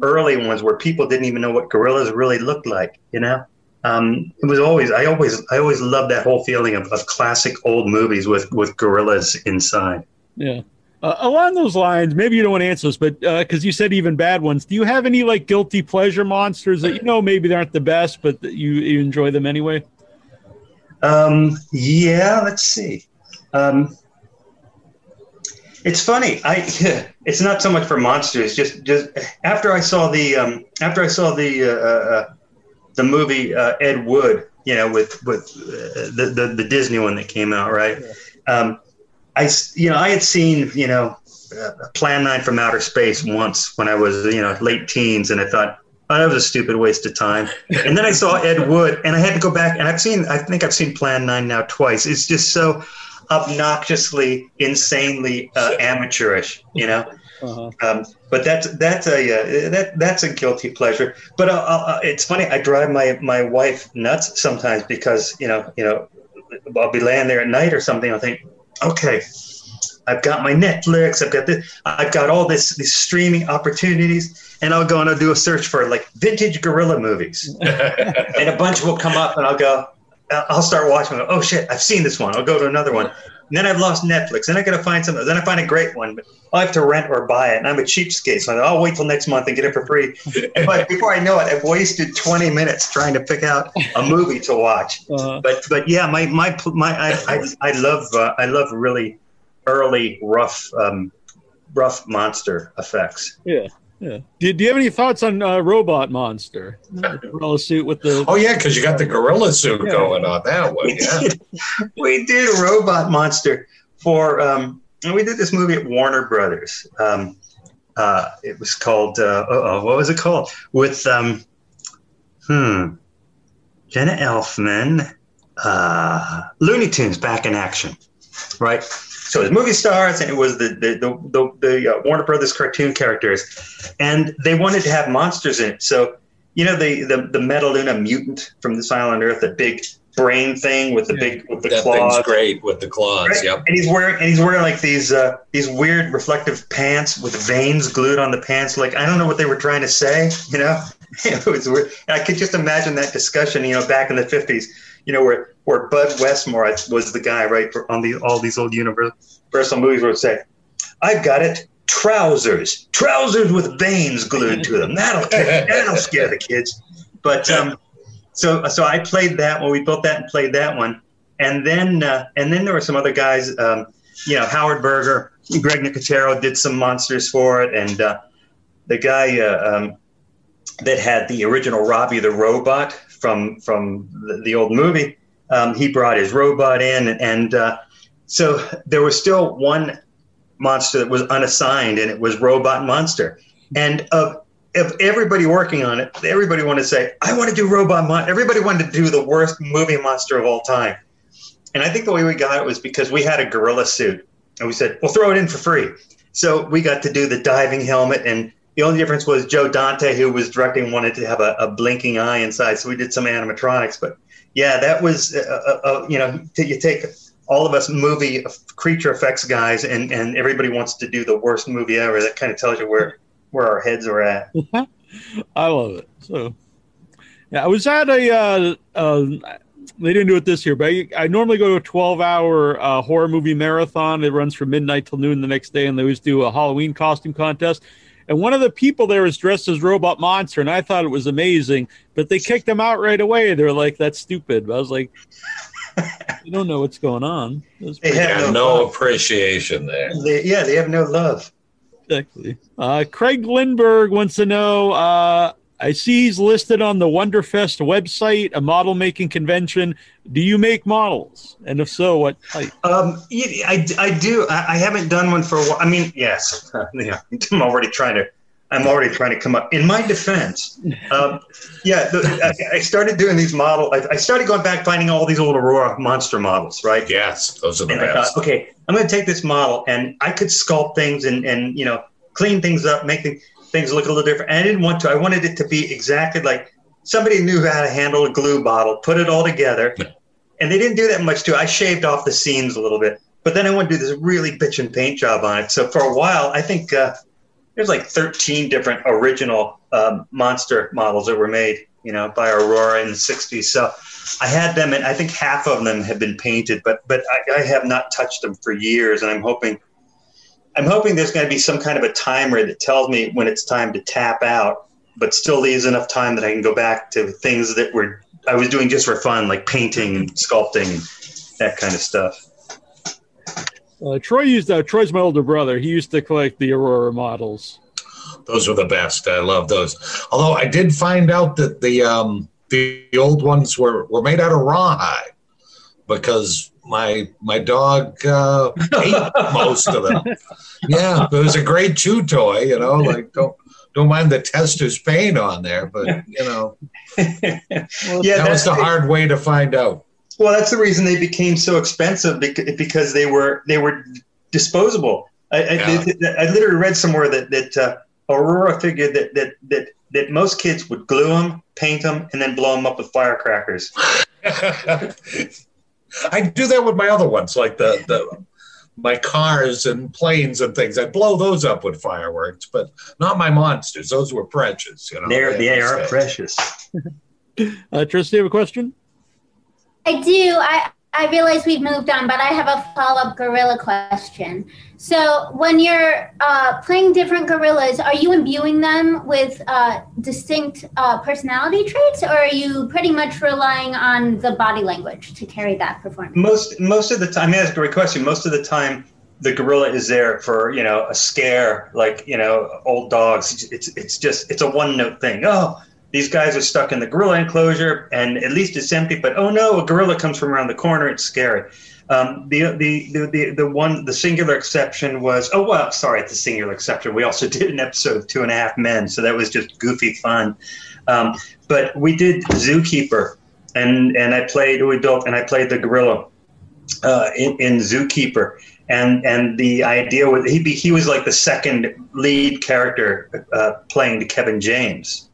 early ones where people didn't even know what gorillas really looked like, you know. It was always, I always loved that whole feeling of classic old movies with gorillas inside. Yeah. Along those lines, maybe you don't want to answer this, but because you said even bad ones, do you have any like guilty pleasure monsters that, you know, maybe they aren't the best, but that you enjoy them anyway? Yeah, let's see. It's funny. It's not so much for monsters. Just after I saw the movie Ed Wood, you know, with the Disney one that came out, right? Yeah. I had seen, you know, Plan 9 from Outer Space once when I was, you know, late teens, and I thought, oh, that was a stupid waste of time. And then I saw Ed Wood, and I had to go back, and I think I've seen Plan 9 now twice. It's just so obnoxiously, insanely amateurish, you know. Uh-huh. But that's a guilty pleasure. But it's funny. I drive my wife nuts sometimes because you know, I'll be laying there at night or something. I'll think, okay, I've got my Netflix, I've got this, I've got all these streaming opportunities, and I'll go and I'll do a search for like vintage gorilla movies, and a bunch will come up, and I'll start watching them. Oh shit, I've seen this one. I'll go to another one. And then I've lost Netflix. Then I got to find something. Then I find a great one, but I have to rent or buy it. And I'm a cheapskate, so I'll wait till next month and get it for free. But before I know it, I've wasted 20 minutes trying to pick out a movie to watch. Uh-huh. But yeah, I love really early rough monster effects. Yeah. Yeah. Do you have any thoughts on robot monster? Gorilla suit with the. Oh yeah, because you got the gorilla suit going on that one. Yeah. We did a robot monster for, and we did this movie at Warner Brothers. It was called. What was it called? With Jenna Elfman, Looney Tunes back in action, right? So the movie stars, and it was the Warner Brothers cartoon characters, and they wanted to have monsters in it. So, you know, the Metaluna mutant from This Island Earth, the big brain thing with the big with the that claws. That thing's great with the claws. Right? Yep. And he's wearing like these weird reflective pants with veins glued on the pants. Like, I don't know what they were trying to say. You know, it was weird. And I could just imagine that discussion. You know, back in the 50s. You know, where Bud Westmore was the guy, right, on all these old Universal movies where it said, I've got it, trousers with veins glued to them. That'll scare the kids. But so I played that one. We built that and played that one. And then there were some other guys, you know, Howard Berger, Greg Nicotero did some monsters for it. And the guy that had the original Robbie the Robot from the old movie, he brought his robot in, and so there was still one monster that was unassigned, and it was Robot Monster. And of everybody working on it, everybody wanted to say, I want to do Robot Monster. Everybody wanted to do the worst movie monster of all time. And I think the way we got it was because we had a gorilla suit, and we said, we'll throw it in for free. So we got to do the diving helmet, and the only difference was Joe Dante, who was directing, wanted to have a blinking eye inside, so we did some animatronics. But yeah, that was you know, you take all of us movie creature effects guys, and everybody wants to do the worst movie ever. That kind of tells you where our heads are at. I love it. So yeah, I was at a they didn't do it this year, but I normally go to a 12-hour horror movie marathon. It runs from midnight till noon the next day, and they always do a Halloween costume contest. And one of the people there was dressed as Robot Monster, and I thought it was amazing, but they kicked him out right away. They were like, that's stupid. But I was like, you don't know what's going on. They have no appreciation there. They have no love. Exactly. Craig Lindberg wants to know, I see he's listed on the Wonderfest website, a model-making convention. Do you make models? And if so, what type? I do. I haven't done one for a while. I mean, yes. Yeah, I'm already trying to come up. In my defense, I started doing these models. I started going back, finding all these old Aurora monster models, right? Yes, those are the best. I thought, okay, I'm going to take this model, and I could sculpt things and you know, clean things up, make things look a little different. And I didn't want to. I wanted it to be exactly like somebody knew how to handle a glue bottle, put it all together. Yeah. And they didn't do that much, too. I shaved off the seams a little bit. But then I wanted to do this really bitchin' paint job on it. So for a while, I think there's like 13 different original monster models that were made, you know, by Aurora in the 60s. So I had them, and I think half of them have been painted. But I have not touched them for years, and I'm hoping there's going to be some kind of a timer that tells me when it's time to tap out, but still leaves enough time that I can go back to things that I was doing just for fun, like painting and sculpting and that kind of stuff. Troy's my older brother. He used to collect the Aurora models. Those were the best. I love those. Although I did find out that the old ones were made out of rawhide because my dog ate most of them. Yeah, it was a great chew toy, you know, like don't mind the tester's paint on there, but you know. That was the hard way to find out. Well, that's the reason they became so expensive, because they were disposable. I literally read somewhere that Aurora figured that most kids would glue them, paint them, and then blow them up with firecrackers. I do that with my other ones, like my cars and planes and things. I blow those up with fireworks, but not my monsters. Those were precious, you know. They are precious. Trista, you have a question? I do. I realize we've moved on, but I have a follow-up gorilla question. So when you're playing different gorillas, are you imbuing them with distinct personality traits, or are you pretty much relying on the body language to carry that performance? Most of the time, that's a great question. Most of the time, the gorilla is there for, you know, a scare, like, you know, old dogs. It's a one-note thing. Oh, these guys are stuck in the gorilla enclosure, and at least it's empty. But oh no, a gorilla comes from around the corner. It's scary. The singular exception was the singular exception. We also did an episode of Two and a Half Men, so that was just goofy fun. But we did Zookeeper, and I played an adult, and I played the gorilla in Zookeeper. And the idea was he was like the second lead character playing to Kevin James.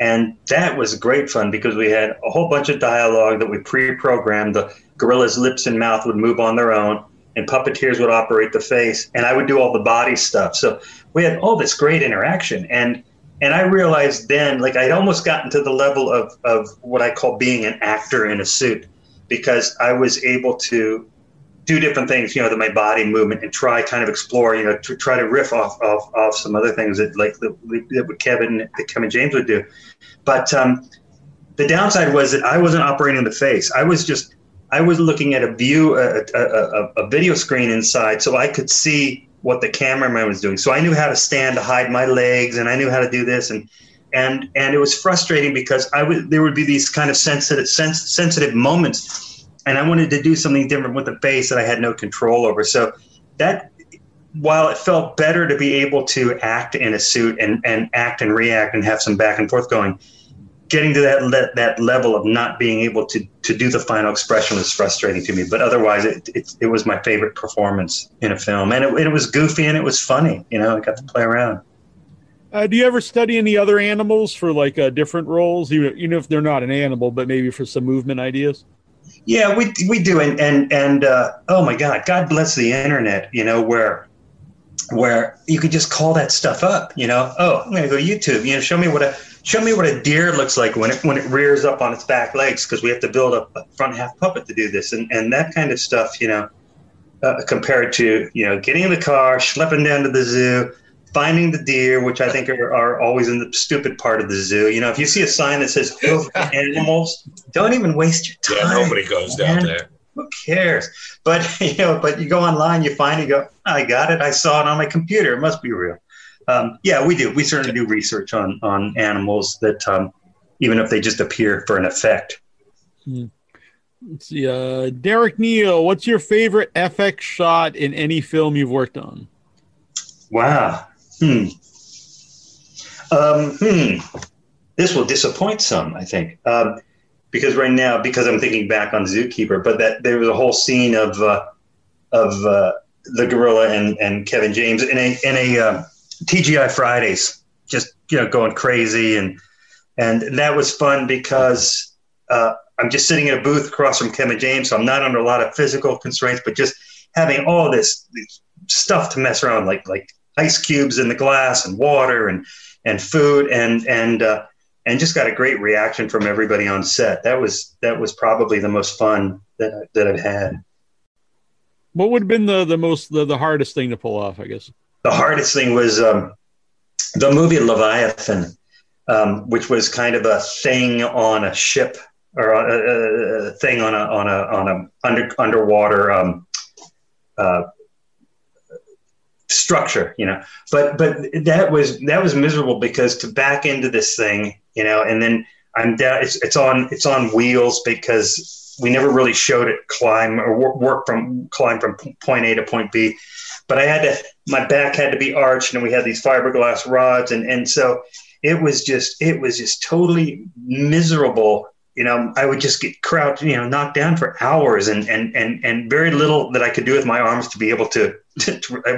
And that was great fun because we had a whole bunch of dialogue that we pre-programmed. The gorilla's lips and mouth would move on their own, and puppeteers would operate the face, and I would do all the body stuff. So we had all this great interaction. And I realized then, like, I'd almost gotten to the level of what I call being an actor in a suit, because I was able to do different things, you know, to my body movement and explore, you know, to try to riff off some other things that Kevin James would do. But the downside was that I wasn't operating the face. I was looking at a video screen inside, so I could see what the cameraman was doing. So I knew how to stand to hide my legs, and I knew how to do this. And it was frustrating because there would be these kind of sensitive moments, and I wanted to do something different with the face that I had no control over. So that, while it felt better to be able to act in a suit and act and react and have some back and forth going, getting to that level of not being able to do the final expression was frustrating to me. But otherwise, it was my favorite performance in a film. And it was goofy and it was funny. You know, I got to play around. Do you ever study any other animals for like different roles, even if they're not an animal, but maybe for some movement ideas? Yeah, we do, and oh my God bless the internet, you know, where you could just call that stuff up, you know. Oh, I'm gonna go to YouTube, you know, show me what a deer looks like when it rears up on its back legs, because we have to build up a front half puppet to do this, and that kind of stuff, you know, compared to, you know, getting in the car, schlepping down to the zoo, finding the deer, which I think are always in the stupid part of the zoo. You know, if you see a sign that says "Go for animals," don't even waste your time. Yeah, nobody goes down there. Who cares? But you know, you go online, you find it, you go, I got it. I saw it on my computer. It must be real. Yeah, we do. We certainly do research on animals that even if they just appear for an effect. Mm. Let's see. Derek Neal, what's your favorite FX shot in any film you've worked on? Wow. This will disappoint some, I think, because right now, because I'm thinking back on Zookeeper, but that there was a whole scene of the gorilla and Kevin James in a TGI Fridays, just, you know, going crazy. And that was fun because I'm just sitting in a booth across from Kevin James. So I'm not under a lot of physical constraints, but just having all this stuff to mess around, like ice cubes in the glass and water and food and just got a great reaction from everybody on set. That was probably the most fun that I've had. What would have been the hardest thing to pull off, I guess? The hardest thing was the movie Leviathan, which was kind of a thing on a ship, or a thing on a underwater structure, you know. But that was miserable because to back into this thing, you know, and then I'm down. It's on wheels because we never really showed it climb from point A to point B, but my back had to be arched, and we had these fiberglass rods, and so it was just totally miserable. You know, I would just get crouched, you know, knocked down for hours, and very little that I could do with my arms to be able to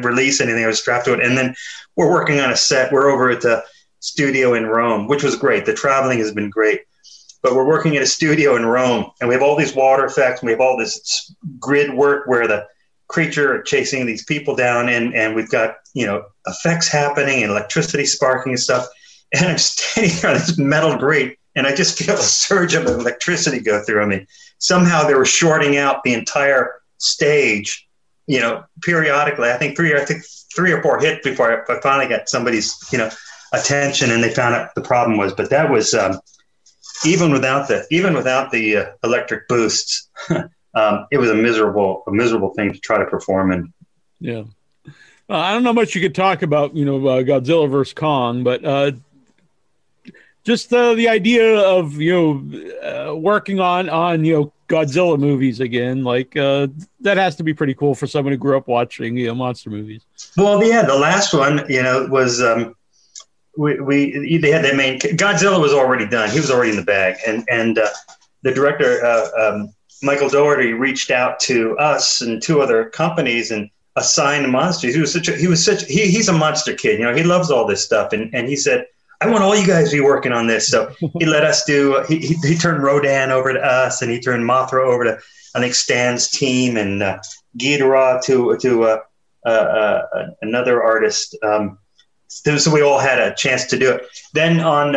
release anything. I was strapped to it, and then we're working on a set. We're over at the studio in Rome, which was great. The traveling has been great. But we're working at a studio in Rome, and we have all these water effects, and we have all this grid work where the creature are chasing these people down, and we've got, you know, effects happening and electricity sparking and stuff. And I'm standing on this metal grate, and I just feel a surge of electricity go through me. Somehow they were shorting out the entire stage, you know, periodically. I think three or four hits before I finally got somebody's, you know, attention, and they found out what the problem was. But that was... Even without the electric boosts, it was a miserable thing to try to perform in. Yeah, I don't know much you could talk about, you know, Godzilla versus Kong, but just the idea of, you know, working on, you know, Godzilla movies again, like that has to be pretty cool for someone who grew up watching, you know, monster movies. Well, yeah, the last one, you know, was. They had that main. Godzilla was already done. He was already in the bag, and the director Michael Dougherty reached out to us and two other companies and assigned monsters. He's a monster kid. You know, he loves all this stuff, and he said, "I want all you guys to be working on this." So he let us do. He turned Rodan over to us, and he turned Mothra over to, I think, Stan's team, and Ghidorah to another artist. So we all had a chance to do it. Then on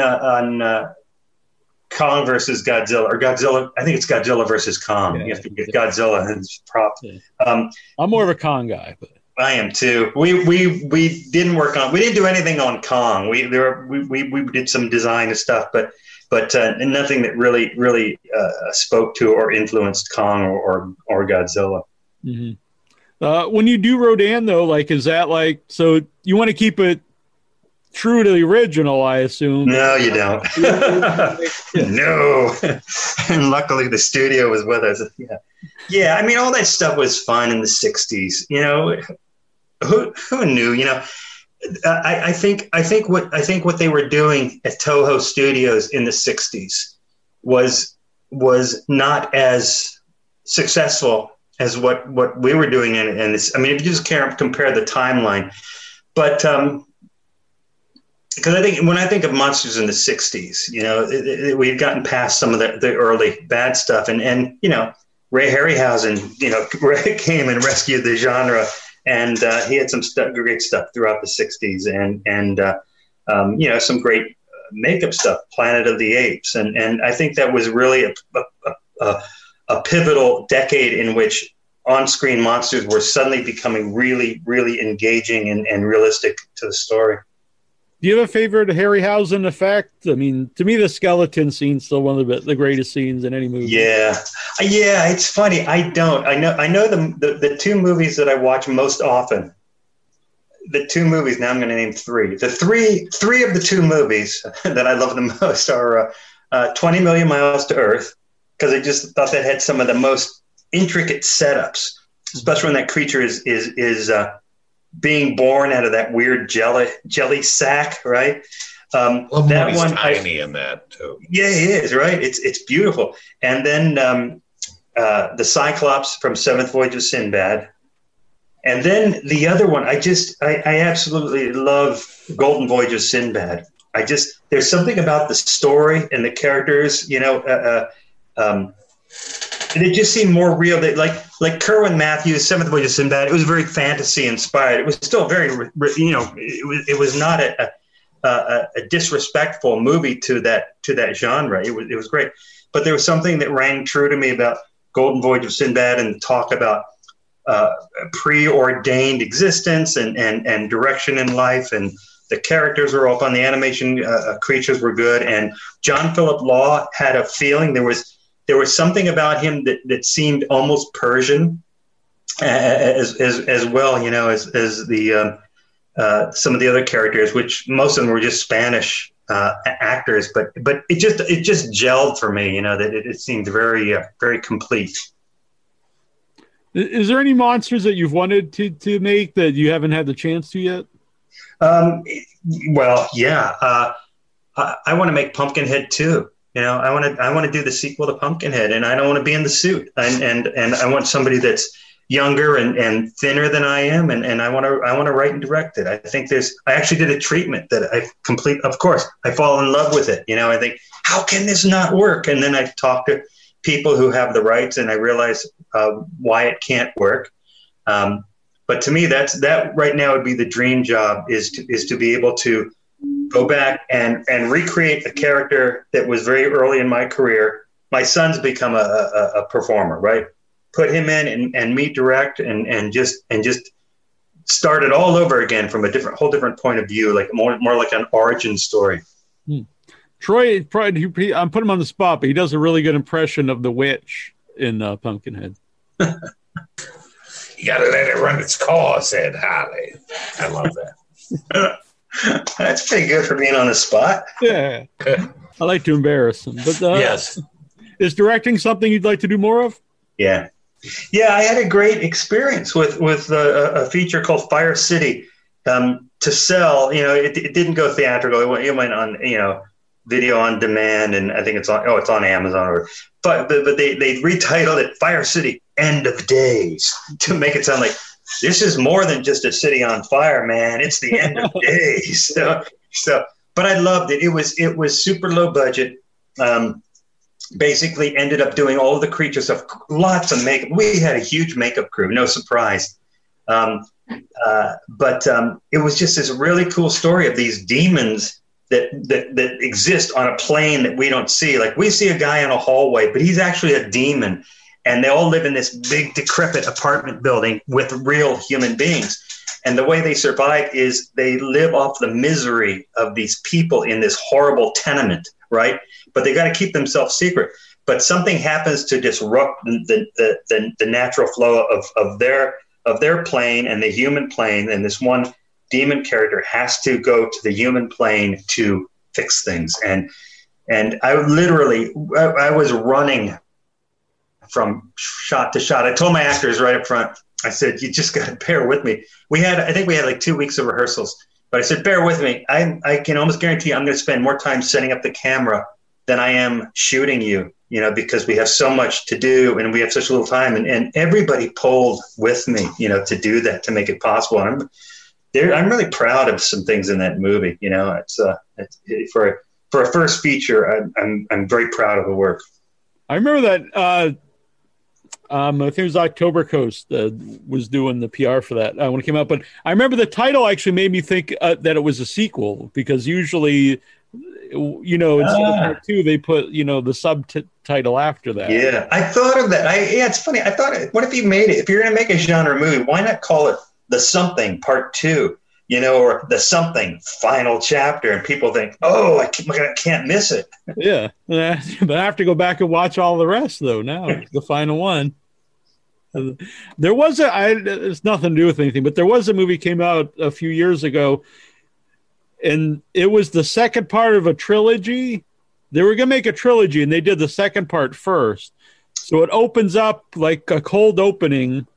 Kong versus Godzilla, or Godzilla, I think it's Godzilla versus Kong. Yeah, you have to get Godzilla and his prop. Yeah. I'm more of a Kong guy, but I am too. We didn't work on. We didn't do anything on Kong. We did some design and stuff, but nothing that really spoke to or influenced Kong or Godzilla. Mm-hmm. When you do Rodan, though, like, is that like, so you want to keep it true to the original, I assume? No, you don't. No. And luckily the studio was with us. Yeah. I mean, all that stuff was fun in the 60s. You know, who knew? You know, I think what they were doing at Toho Studios in the 60s was not as successful as what we were doing in this. I mean, if you just compare the timeline, but because I think when I think of monsters in the 60s, you know, we've gotten past some of the early bad stuff. And you know, Ray Harryhausen, you know, came and rescued the genre. And he had some great stuff throughout the 60s and you know, some great makeup stuff, Planet of the Apes. And I think that was really a pivotal decade in which on-screen monsters were suddenly becoming really, really engaging and realistic to the story. Do you have a favorite Harryhausen effect? I mean, to me, the skeleton scene's still one of the greatest scenes in any movie. Yeah, it's funny. I know the two movies that I watch most often the two movies, now I'm going to name three. The three of the two movies that I love the most are 20 Million Miles to Earth, because I just thought that had some of the most intricate setups, especially when that creature is being born out of that weird jelly sack, right? Well, that one tiny in that too. Yeah, it is, right? It's beautiful. And then the Cyclops from Seventh Voyage of Sinbad. And then the other one, I absolutely love Golden Voyage of Sinbad. There's something about the story and the characters, you know, and it just seemed more real. That like Kerwin Matthews, Seventh Voyage of Sinbad, it was very fantasy inspired. It was still very, you know, it was not a disrespectful movie to that genre. It was great, but there was something that rang true to me about Golden Voyage of Sinbad and the talk about preordained existence and direction in life, and the characters were all fun. The animation creatures were good, and John Philip Law had a feeling. There was something about him that seemed almost Persian, as well, you know, as some of the other characters, which most of them were just Spanish actors, but it just gelled for me, you know, that it seemed very very complete. Is there any monsters that you've wanted to make that you haven't had the chance to yet? Well, yeah, I want to make Pumpkinhead too. You know, I want to do the sequel to Pumpkinhead, and I don't want to be in the suit. And I want somebody that's younger and thinner than I am, and I want to write and direct it. I think I actually did a treatment that I complete. Of course, I fall in love with it. You know, I think, how can this not work? And then I talk to people who have the rights, and I realize why it can't work. But to me, that right now would be the dream job, is to be able to go back and recreate a character that was very early in my career. My son's become a performer, right? Put him in and me direct and just start it all over again from a whole different point of view, like more like an origin story. Hmm. Troy, I'm putting him on the spot, but he does a really good impression of the witch in Pumpkinhead. You got to let it run its course, Ed Harley. I love that. That's pretty good for being on the spot. Yeah. I like to embarrass him. But, yes. Is directing something you'd like to do more of? Yeah. Yeah, I had a great experience with a feature called Fire City. To sell, you know, it didn't go theatrical. It went on, you know, video on demand, and I think it's on Amazon. But they retitled it Fire City End of Days to make it sound like this is more than just a city on fire, man. It's the end of days. So, but I loved it. It was super low budget. Basically ended up doing all the creature stuff, lots of makeup. We had a huge makeup crew, no surprise. But it was just this really cool story of these demons that exist on a plane that we don't see. Like, we see a guy in a hallway, but he's actually a demon. And they all live in this big, decrepit apartment building with real human beings. And the way they survive is they live off the misery of these people in this horrible tenement, right? But they got to keep themselves secret. But something happens to disrupt the natural flow of their plane and the human plane. And this one demon character has to go to the human plane to fix things. And I literally, I was running from shot to shot. I told my actors right up front, I said, you just got to bear with me. I think we had like 2 weeks of rehearsals, but I said, bear with me. I can almost guarantee I'm going to spend more time setting up the camera than I am shooting you know, because we have so much to do and we have such little time. And everybody pulled with me, you know, to do that, to make it possible. And I'm really proud of some things in that movie. You know, it's for a first feature, I'm very proud of the work. I remember that, I think it was October Coast was doing the PR for that when it came out. But I remember the title actually made me think that it was a sequel, because usually, you know, instead of part two, they put, you know, the subtitle after that. Yeah, I thought of that. Yeah, it's funny. I thought, what if you made it? If you're going to make a genre movie, why not call it The Something Part Two, you know, or The Something Final Chapter? And people think, oh, I can't miss it. Yeah, but I have to go back and watch all the rest, though, now, the final one. There was a, it's nothing to do with anything, but there was a movie came out a few years ago, and it was the second part of a trilogy. They were going to make a trilogy, and they did the second part first. So it opens up like a cold opening,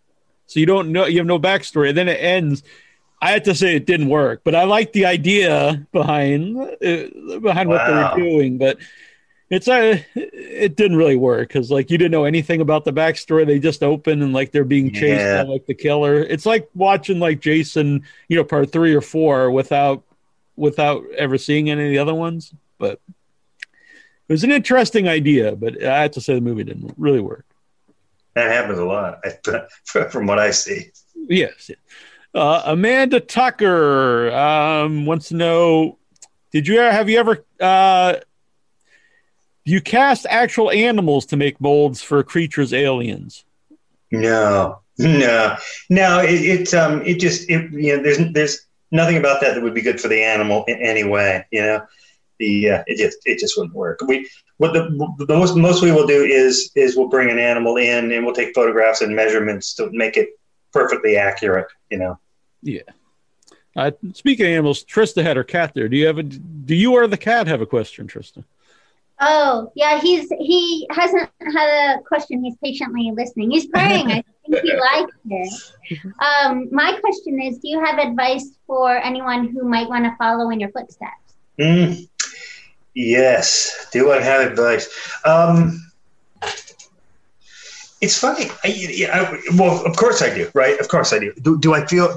so you don't know, you have no backstory, and then it ends. I have to say it didn't work, but I like the idea behind what they were doing, but it didn't really work because like you didn't know anything about the backstory. They just open and like they're being chased by like the killer. It's like watching like Jason, you know, part 3 or 4 without ever seeing any of the other ones. But it was an interesting idea, but I have to say the movie didn't really work. That happens a lot from what I see. Yes. Amanda Tucker wants to know: Do you cast actual animals to make molds for creatures, aliens? No. There's nothing about that would be good for the animal in any way. You know, it just wouldn't work. What the most we will do is we'll bring an animal in and we'll take photographs and measurements to make it perfectly accurate. You know. Yeah. Speaking of animals, Trista had her cat there. Do you or the cat have a question, Trista? Oh, yeah, he hasn't had a question. He's patiently listening. He's praying. I think he likes it. My question is, do you have advice for anyone who might want to follow in your footsteps? Yes. Do I have advice? It's funny. Well, of course I do, right? Of course I do. Do I feel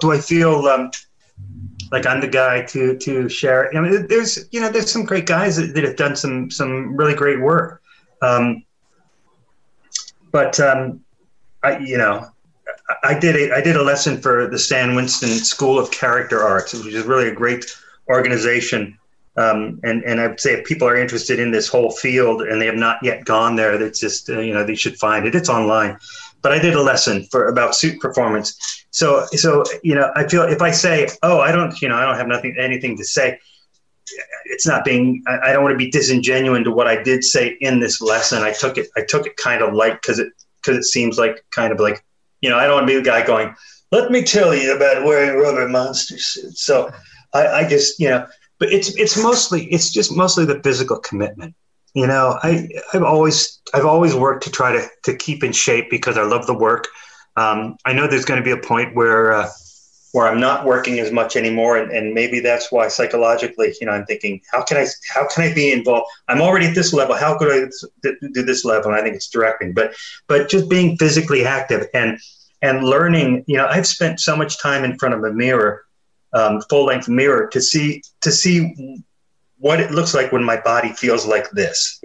like I'm the guy to share it? I mean, there's some great guys that have done some really great work. I did a lesson for the Stan Winston School of Character Arts, which is really a great organization. And I would say if people are interested in this whole field and they have not yet gone there, that's just, they should find it. It's online. But I did a lesson about suit performance. So, I feel if I say, I don't have anything to say, it's not being, I don't want to be disingenuous to what I did say in this lesson. I took it kind of light because it seems like kind of like, I don't want to be the guy going, let me tell you about wearing rubber monster suits. So I just, but it's just mostly the physical commitment. I've always worked to try to keep in shape because I love the work. I know there's going to be a point where I'm not working as much anymore, and maybe that's why psychologically, I'm thinking, how can I be involved? I'm already at this level. How could I do this level? And I think it's directing, but just being physically active and learning. I've spent so much time in front of a mirror, full length mirror, to see. What it looks like when my body feels like this,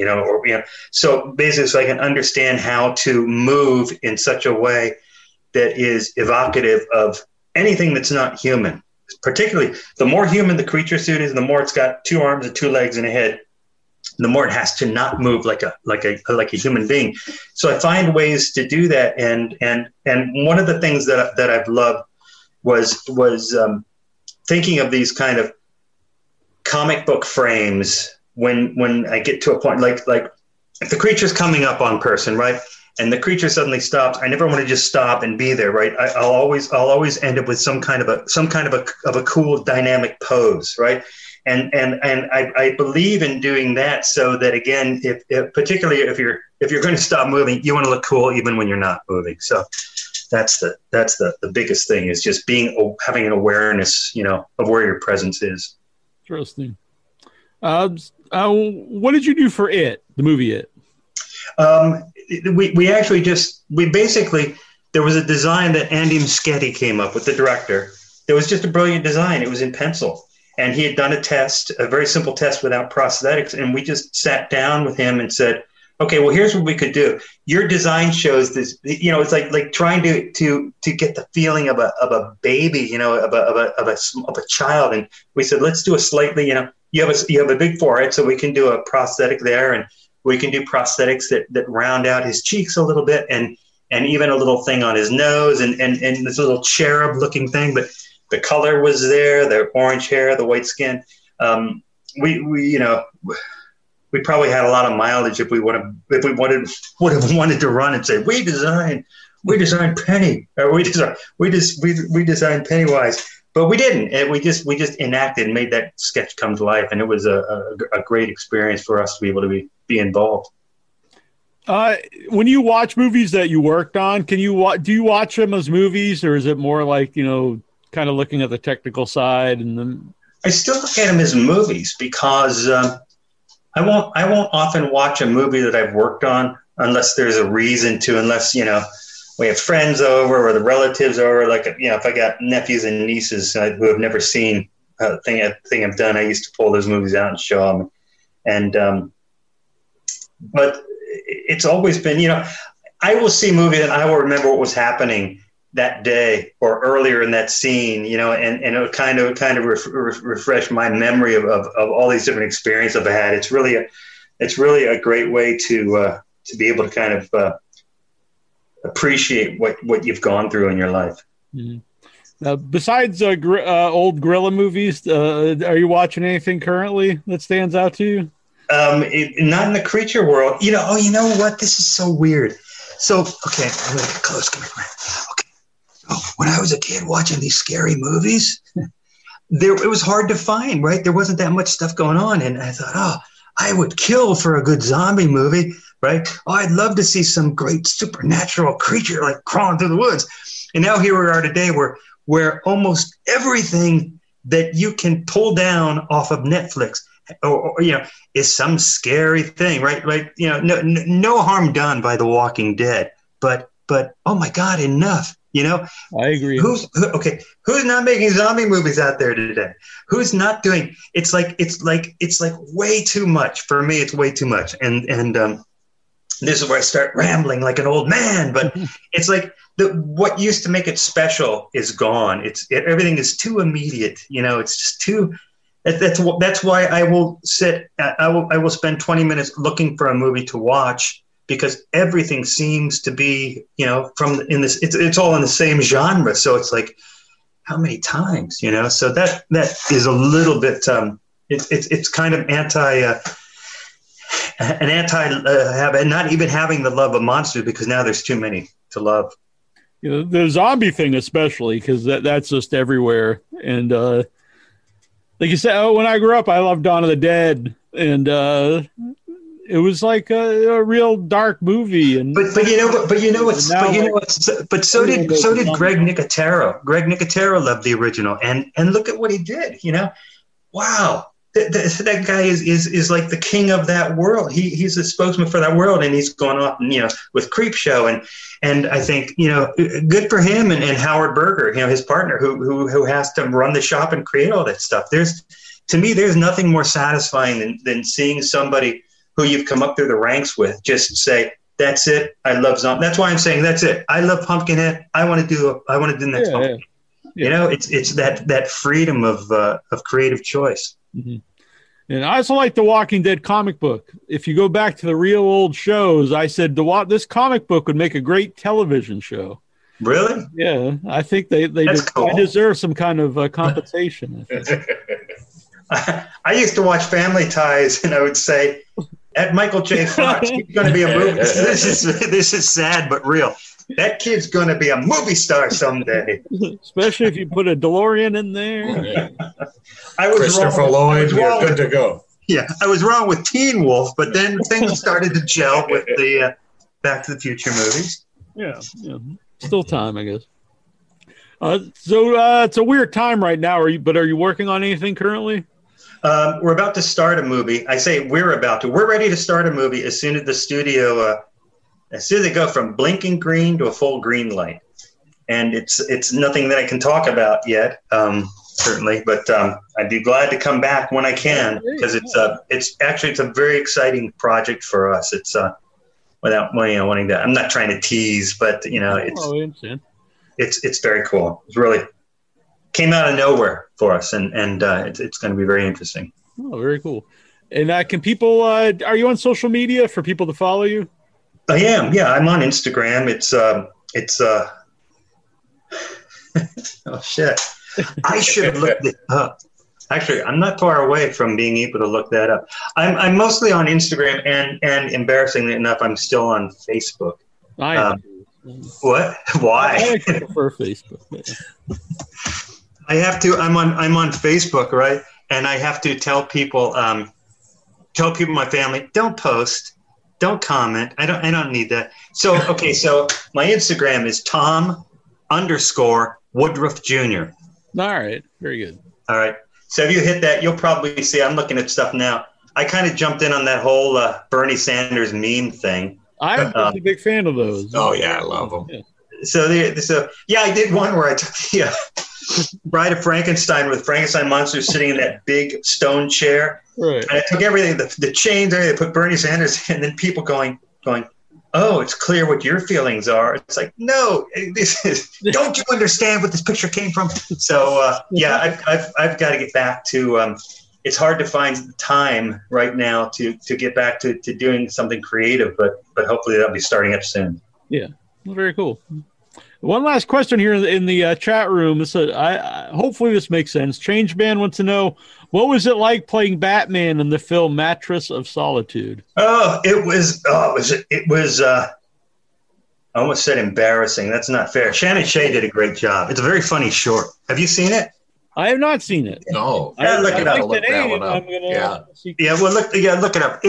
so basically so I can understand how to move in such a way that is evocative of anything that's not human. Particularly, the more human the creature suit is, the more it's got 2 arms and 2 legs and a head, the more it has to not move like a human being. So I find ways to do that, and one of the things that I've loved was thinking of these kind of comic book frames when I get to a point, like if the creature's coming up on person, right? And the creature suddenly stops. I never want to just stop and be there, right? I'll always end up with some kind of a cool dynamic pose, right? And I believe in doing that so that again, if particularly if you're going to stop moving, you want to look cool even when you're not moving. So that's the biggest thing is just having an awareness, of where your presence is. Interesting. What did you do for It, the movie It? We basically there was a design that Andy Muschietti came up with, the director. There was just a brilliant design. It was in pencil, and he had done a very simple test without prosthetics, and we just sat down with him and said, "Okay, well, here's what we could do. Your design shows this. It's like trying to get the feeling of a baby, of a child." And we said, "Let's do a slightly, you have a big forehead, so we can do a prosthetic there, and we can do prosthetics that round out his cheeks a little bit, and even a little thing on his nose, and this little cherub looking thing. But the color was there, the orange hair, the white skin. We probably had a lot of mileage if we would have wanted to run and say we designed we designed Pennywise, but we didn't. And we just enacted and made that sketch come to life. And it was a great experience for us to be able to be involved. When you watch movies that you worked on, do you watch them as movies, or is it more like, kind of looking at the technical side? And then I still look at them as movies because I won't often watch a movie that I've worked on unless there's a reason to, unless, we have friends over or the relatives over. Like, if I got nephews and nieces who have never seen a thing I've done, I used to pull those movies out and show them. And, but it's always been, I will see a movie and I will remember what was happening that day or earlier in that scene, and it kind of refresh my memory of all these different experiences I've had. It's really a great way to be able to kind of appreciate what you've gone through in your life. Mm-hmm. Now, besides old gorilla movies, are you watching anything currently that stands out to you? Not in the creature world. You know what? This is so weird. So, okay, I'm going to get close. Come here. Okay. Oh, when I was a kid watching these scary movies, it was hard to find, right? There wasn't that much stuff going on. And I thought, I would kill for a good zombie movie, right? Oh, I'd love to see some great supernatural creature like crawling through the woods. And now here we are today where almost everything that you can pull down off of Netflix or is some scary thing, right? Like, no harm done by The Walking Dead, but oh my God, enough, I agree. Who's not making zombie movies out there today? Who's not doing? It's like way too much for me. It's way too much. And this is where I start rambling like an old man, but it's like what used to make it special is gone. Everything is too immediate. It's just too, That's why I will sit. I will spend 20 minutes looking for a movie to watch because everything seems to be, it's all in the same genre. So it's like, how many times, So that is a little bit. It's kind of not even having the love of monsters because now there's too many to love. The zombie thing especially because that's just everywhere and. Like you said, when I grew up, I loved Dawn of the Dead, and it was like a real dark movie. And so did Greg Nicotero. Greg Nicotero loved the original, and look at what he did. Wow, that guy is like the king of that world. He's a spokesman for that world, and he's gone off with Creepshow, and I think good for him and Howard Berger, his partner who has to run the shop and create all that stuff. To me, there's nothing more satisfying than seeing somebody who you've come up through the ranks with just say, "That's it, I love zombie." That's why I'm saying that's it. I love Pumpkinhead. I want to do the next Pumpkinhead. Yeah. It's that freedom of creative choice. Mm-hmm. And I also like the Walking Dead comic book. If you go back to the real old shows, I said this comic book would make a great television show. Really? Yeah, I think they deserve some kind of compensation. I think. I used to watch Family Ties, and I would say, "At Michael J. Fox, he's going to be a movie. This is sad but real. That kid's going to be a movie star someday." Especially if you put a DeLorean in there. I was Christopher Lloyd, you're good to go. Yeah, I was wrong with Teen Wolf, but then things started to gel with the Back to the Future movies. Yeah. Still time, I guess. So it's a weird time right now. Are you working on anything currently? We're about to start a movie. I say we're about to. We're ready to start a movie as soon as the studio... As soon as they go from blinking green to a full green light, and it's nothing that I can talk about yet, certainly, but I'd be glad to come back when I can because it's a very exciting project for us. It's without wanting to, I'm not trying to tease, but it's very cool. It's really came out of nowhere for us, and it's going to be very interesting. Oh, very cool! And can people? Are you on social media for people to follow you? I am. Yeah, I'm on Instagram. It's oh shit. I should have looked it up. Actually, I'm not far away from being able to look that up. I'm mostly on Instagram and embarrassingly enough, I'm still on Facebook. I am. What? Why? I prefer Facebook. Yeah. I have to. I'm on Facebook, right? And I have to tell people, my family, don't post, don't comment. I don't need that. So okay. So my Instagram is Tom_Woodruff Jr. All right. Very good. All right. So if you hit that, you'll probably see. I'm looking at stuff now. I kind of jumped in on that whole Bernie Sanders meme thing. I'm a big fan of those. Oh yeah, I love them. Yeah. So I did one where I took Bride of Frankenstein with Frankenstein monster sitting in that big stone chair. Right. And I took everything, the chains, everything. Put Bernie Sanders, and then people going. Oh, it's clear what your feelings are. It's like, no, don't you understand what this picture came from? So, I've got to get back to, it's hard to find time right now to get back to doing something creative, but hopefully that'll be starting up soon. Yeah, very cool. One last question here in the chat room. So hopefully this makes sense. Change Man wants to know, what was it like playing Batman in the film Mattress of Solitude? Oh, it was I almost said embarrassing. That's not fair. Shannon Shea did a great job. It's a very funny short. Have you seen it? I have not seen it. No. Look that one up. Look it up.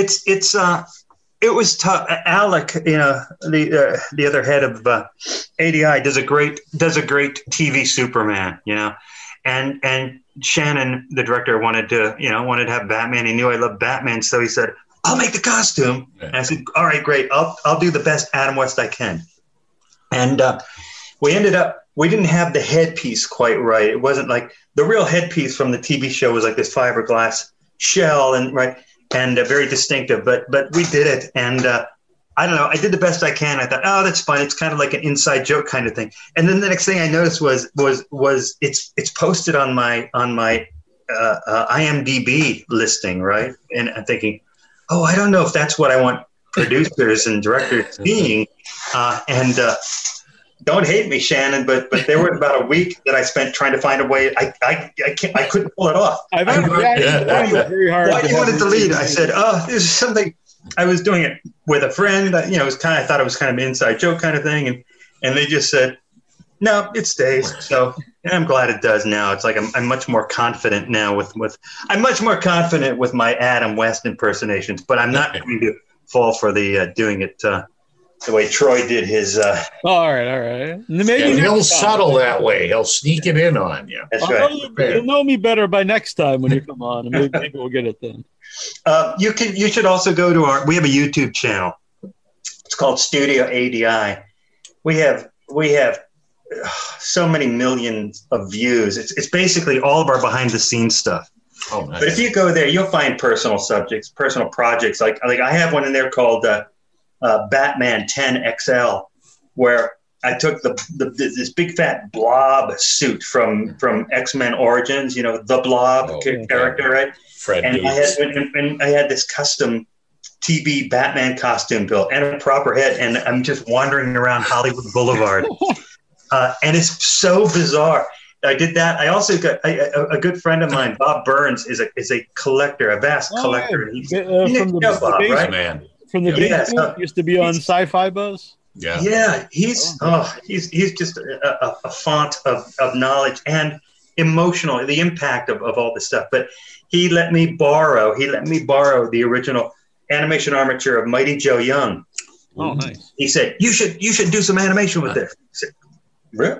It was tough. Alec, the other head of ADI, does a great TV Superman, and Shannon, the director, wanted to have Batman. He knew I loved Batman, so he said, "I'll make the costume." Yeah. And I said, "All right, great. I'll do the best Adam West I can." And we didn't have the headpiece quite right. It wasn't like the real headpiece from the TV show was like this fiberglass shell, and very distinctive, but we did it. And I don't know, I did the best I can. I thought, oh, that's fine. It's kind of like an inside joke kind of thing. And then the next thing I noticed was it's posted on my IMDb listing, right? And I'm thinking, oh, I don't know if that's what I want producers and directors seeing. Don't hate me, Shannon, but there was about a week that I spent trying to find a way. I couldn't pull it off. Why do you want to delete? I said, oh, this is something. I was doing it with a friend. I thought it was kind of an inside joke kind of thing, and they just said, no, it stays. So, and I'm glad it does now. It's like I'm much more confident now with my Adam West impersonations, but I'm not going to fall for the doing it. The way Troy did his. All right. Maybe he'll subtle that way. He'll sneak it in on you. That's right. You'll know me better by next time when you come on, and maybe we'll get it then. You should also go to we have a YouTube channel. It's called Studio ADI. We have so many millions of views. It's basically all of our behind the scenes stuff. Oh, nice. But if you go there, you'll find personal subjects, personal projects. Like I have one in there called Batman 10XL, where I took this big fat blob suit from X-Men Origins, the blob character, right? Fred and Dukes. I had this custom TB Batman costume built and a proper head, and I'm just wandering around Hollywood Boulevard, and it's so bizarre. I did that. I also got a good friend of mine, Bob Burns, is a collector, a vast collector. Yeah. From the day used to be on Sci-Fi Buzz. Yeah, he's just a font of knowledge and emotional, the impact of all this stuff. But he let me borrow the original animation armature of Mighty Joe Young. Oh, nice. He said, you should do some animation with this. I said,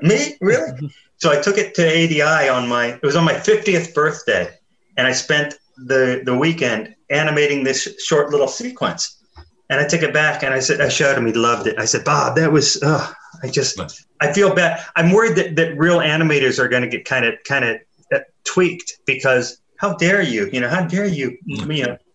me? Really? So I took it to ADI on my 50th birthday, and I spent the weekend animating this short little sequence. And I took it back, and I showed him. He loved it. I said, Bob, that was. I feel bad. I'm worried that real animators are going to get kind of tweaked because how dare you? How dare you?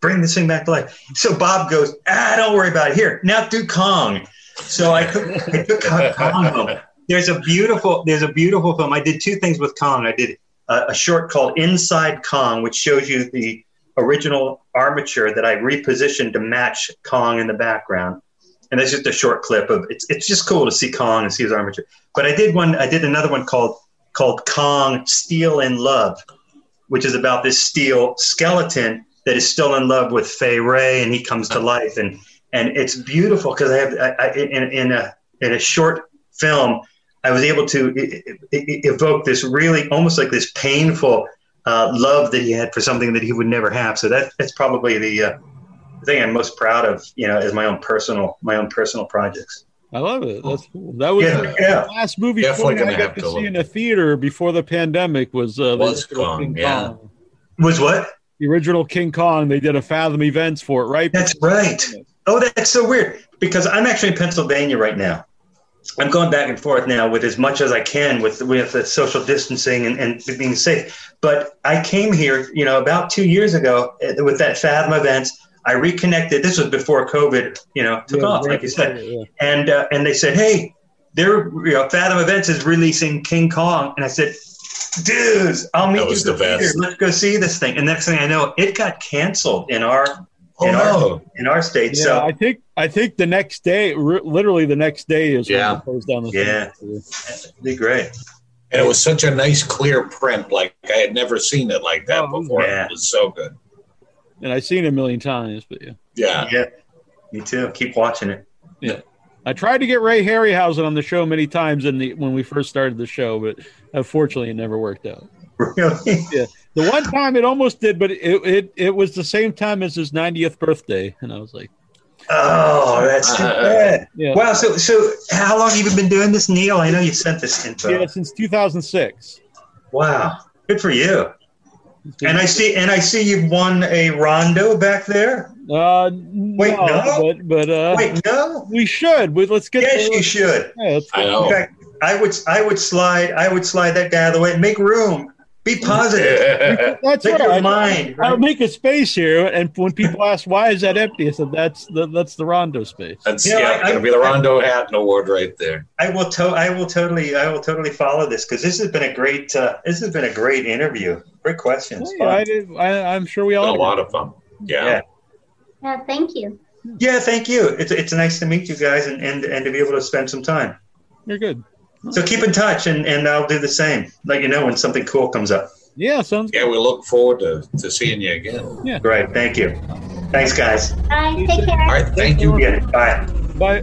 Bring this thing back to life. So Bob goes, don't worry about it. Here, now do Kong. So I took Kong home. There's a beautiful film. I did two things with Kong. I did a short called Inside Kong, which shows you the original armature that I repositioned to match Kong in the background, and that's just a short clip of it's just cool to see Kong and see his armature. But I did another one called Kong Steel in Love, which is about this steel skeleton that is still in love with Fay Wray, and he comes to life, and it's beautiful because I have in a short film, I was able to evoke this really almost like this painful love that he had for something that he would never have. So that's probably the thing I'm most proud of, you know, as my own personal projects. I love it. That's cool. That was the last movie I got to see in a theater before the pandemic was Kong. Yeah. Was what? The original King Kong. They did a Fathom Events for it, right? That's right. Oh, that's so weird because I'm actually in Pennsylvania right now. I'm going back and forth now with as much as I can with the social distancing and being safe. But I came here, you know, about 2 years ago with that Fathom Events. I reconnected. This was before COVID, you know, took off, like you said. Yeah. And they said, hey, Fathom Events is releasing King Kong. And I said, dudes, I'll meet you here. Let's go see this thing. And next thing I know, it got canceled in our state. Yeah, so I think the next day, literally the next day is when it goes down. That'd be great. And it was such a nice, clear print. Like I had never seen it like that before. Yeah. It was so good. And I've seen it a million times, but yeah. Me too. Keep watching it. Yeah, I tried to get Ray Harryhausen on the show many times when we first started the show, but unfortunately, it never worked out. Really? Yeah. The one time it almost did, but it was the same time as his 90th birthday, and I was like, "Oh, that's too bad." Yeah. Wow. So how long have you been doing this, Neil? I know you sent this info. Yeah, since 2006. Wow. Good for you. And I see you've won a rondo back there. Wait, no. We should. Let's get. Yes, you should. Yeah, I know. In fact, I would slide that guy out of the way. Make room. Be positive. That's right. Your mind. Right? I'll make a space here. And when people ask why is that empty, I said that's the rondo space. That's gonna be the rondo hat and award right there. I will totally follow this because this has been a great interview. Great questions. Hey, I'm sure we all had a lot of fun. Yeah. Thank you. Yeah, thank you. It's nice to meet you guys and to be able to spend some time. You're good. So keep in touch, and I'll do the same. Let you know when something cool comes up. Yeah, sounds good. Yeah, we look forward to seeing you again. Yeah. Great. Thank you. Thanks, guys. Bye. Take care. All right. Thank you. Yeah, bye. Bye.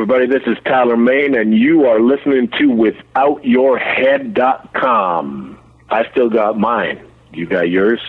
everybody. This is Tyler Main, and you are listening to WithoutYourHead.com. I still got mine. You got yours?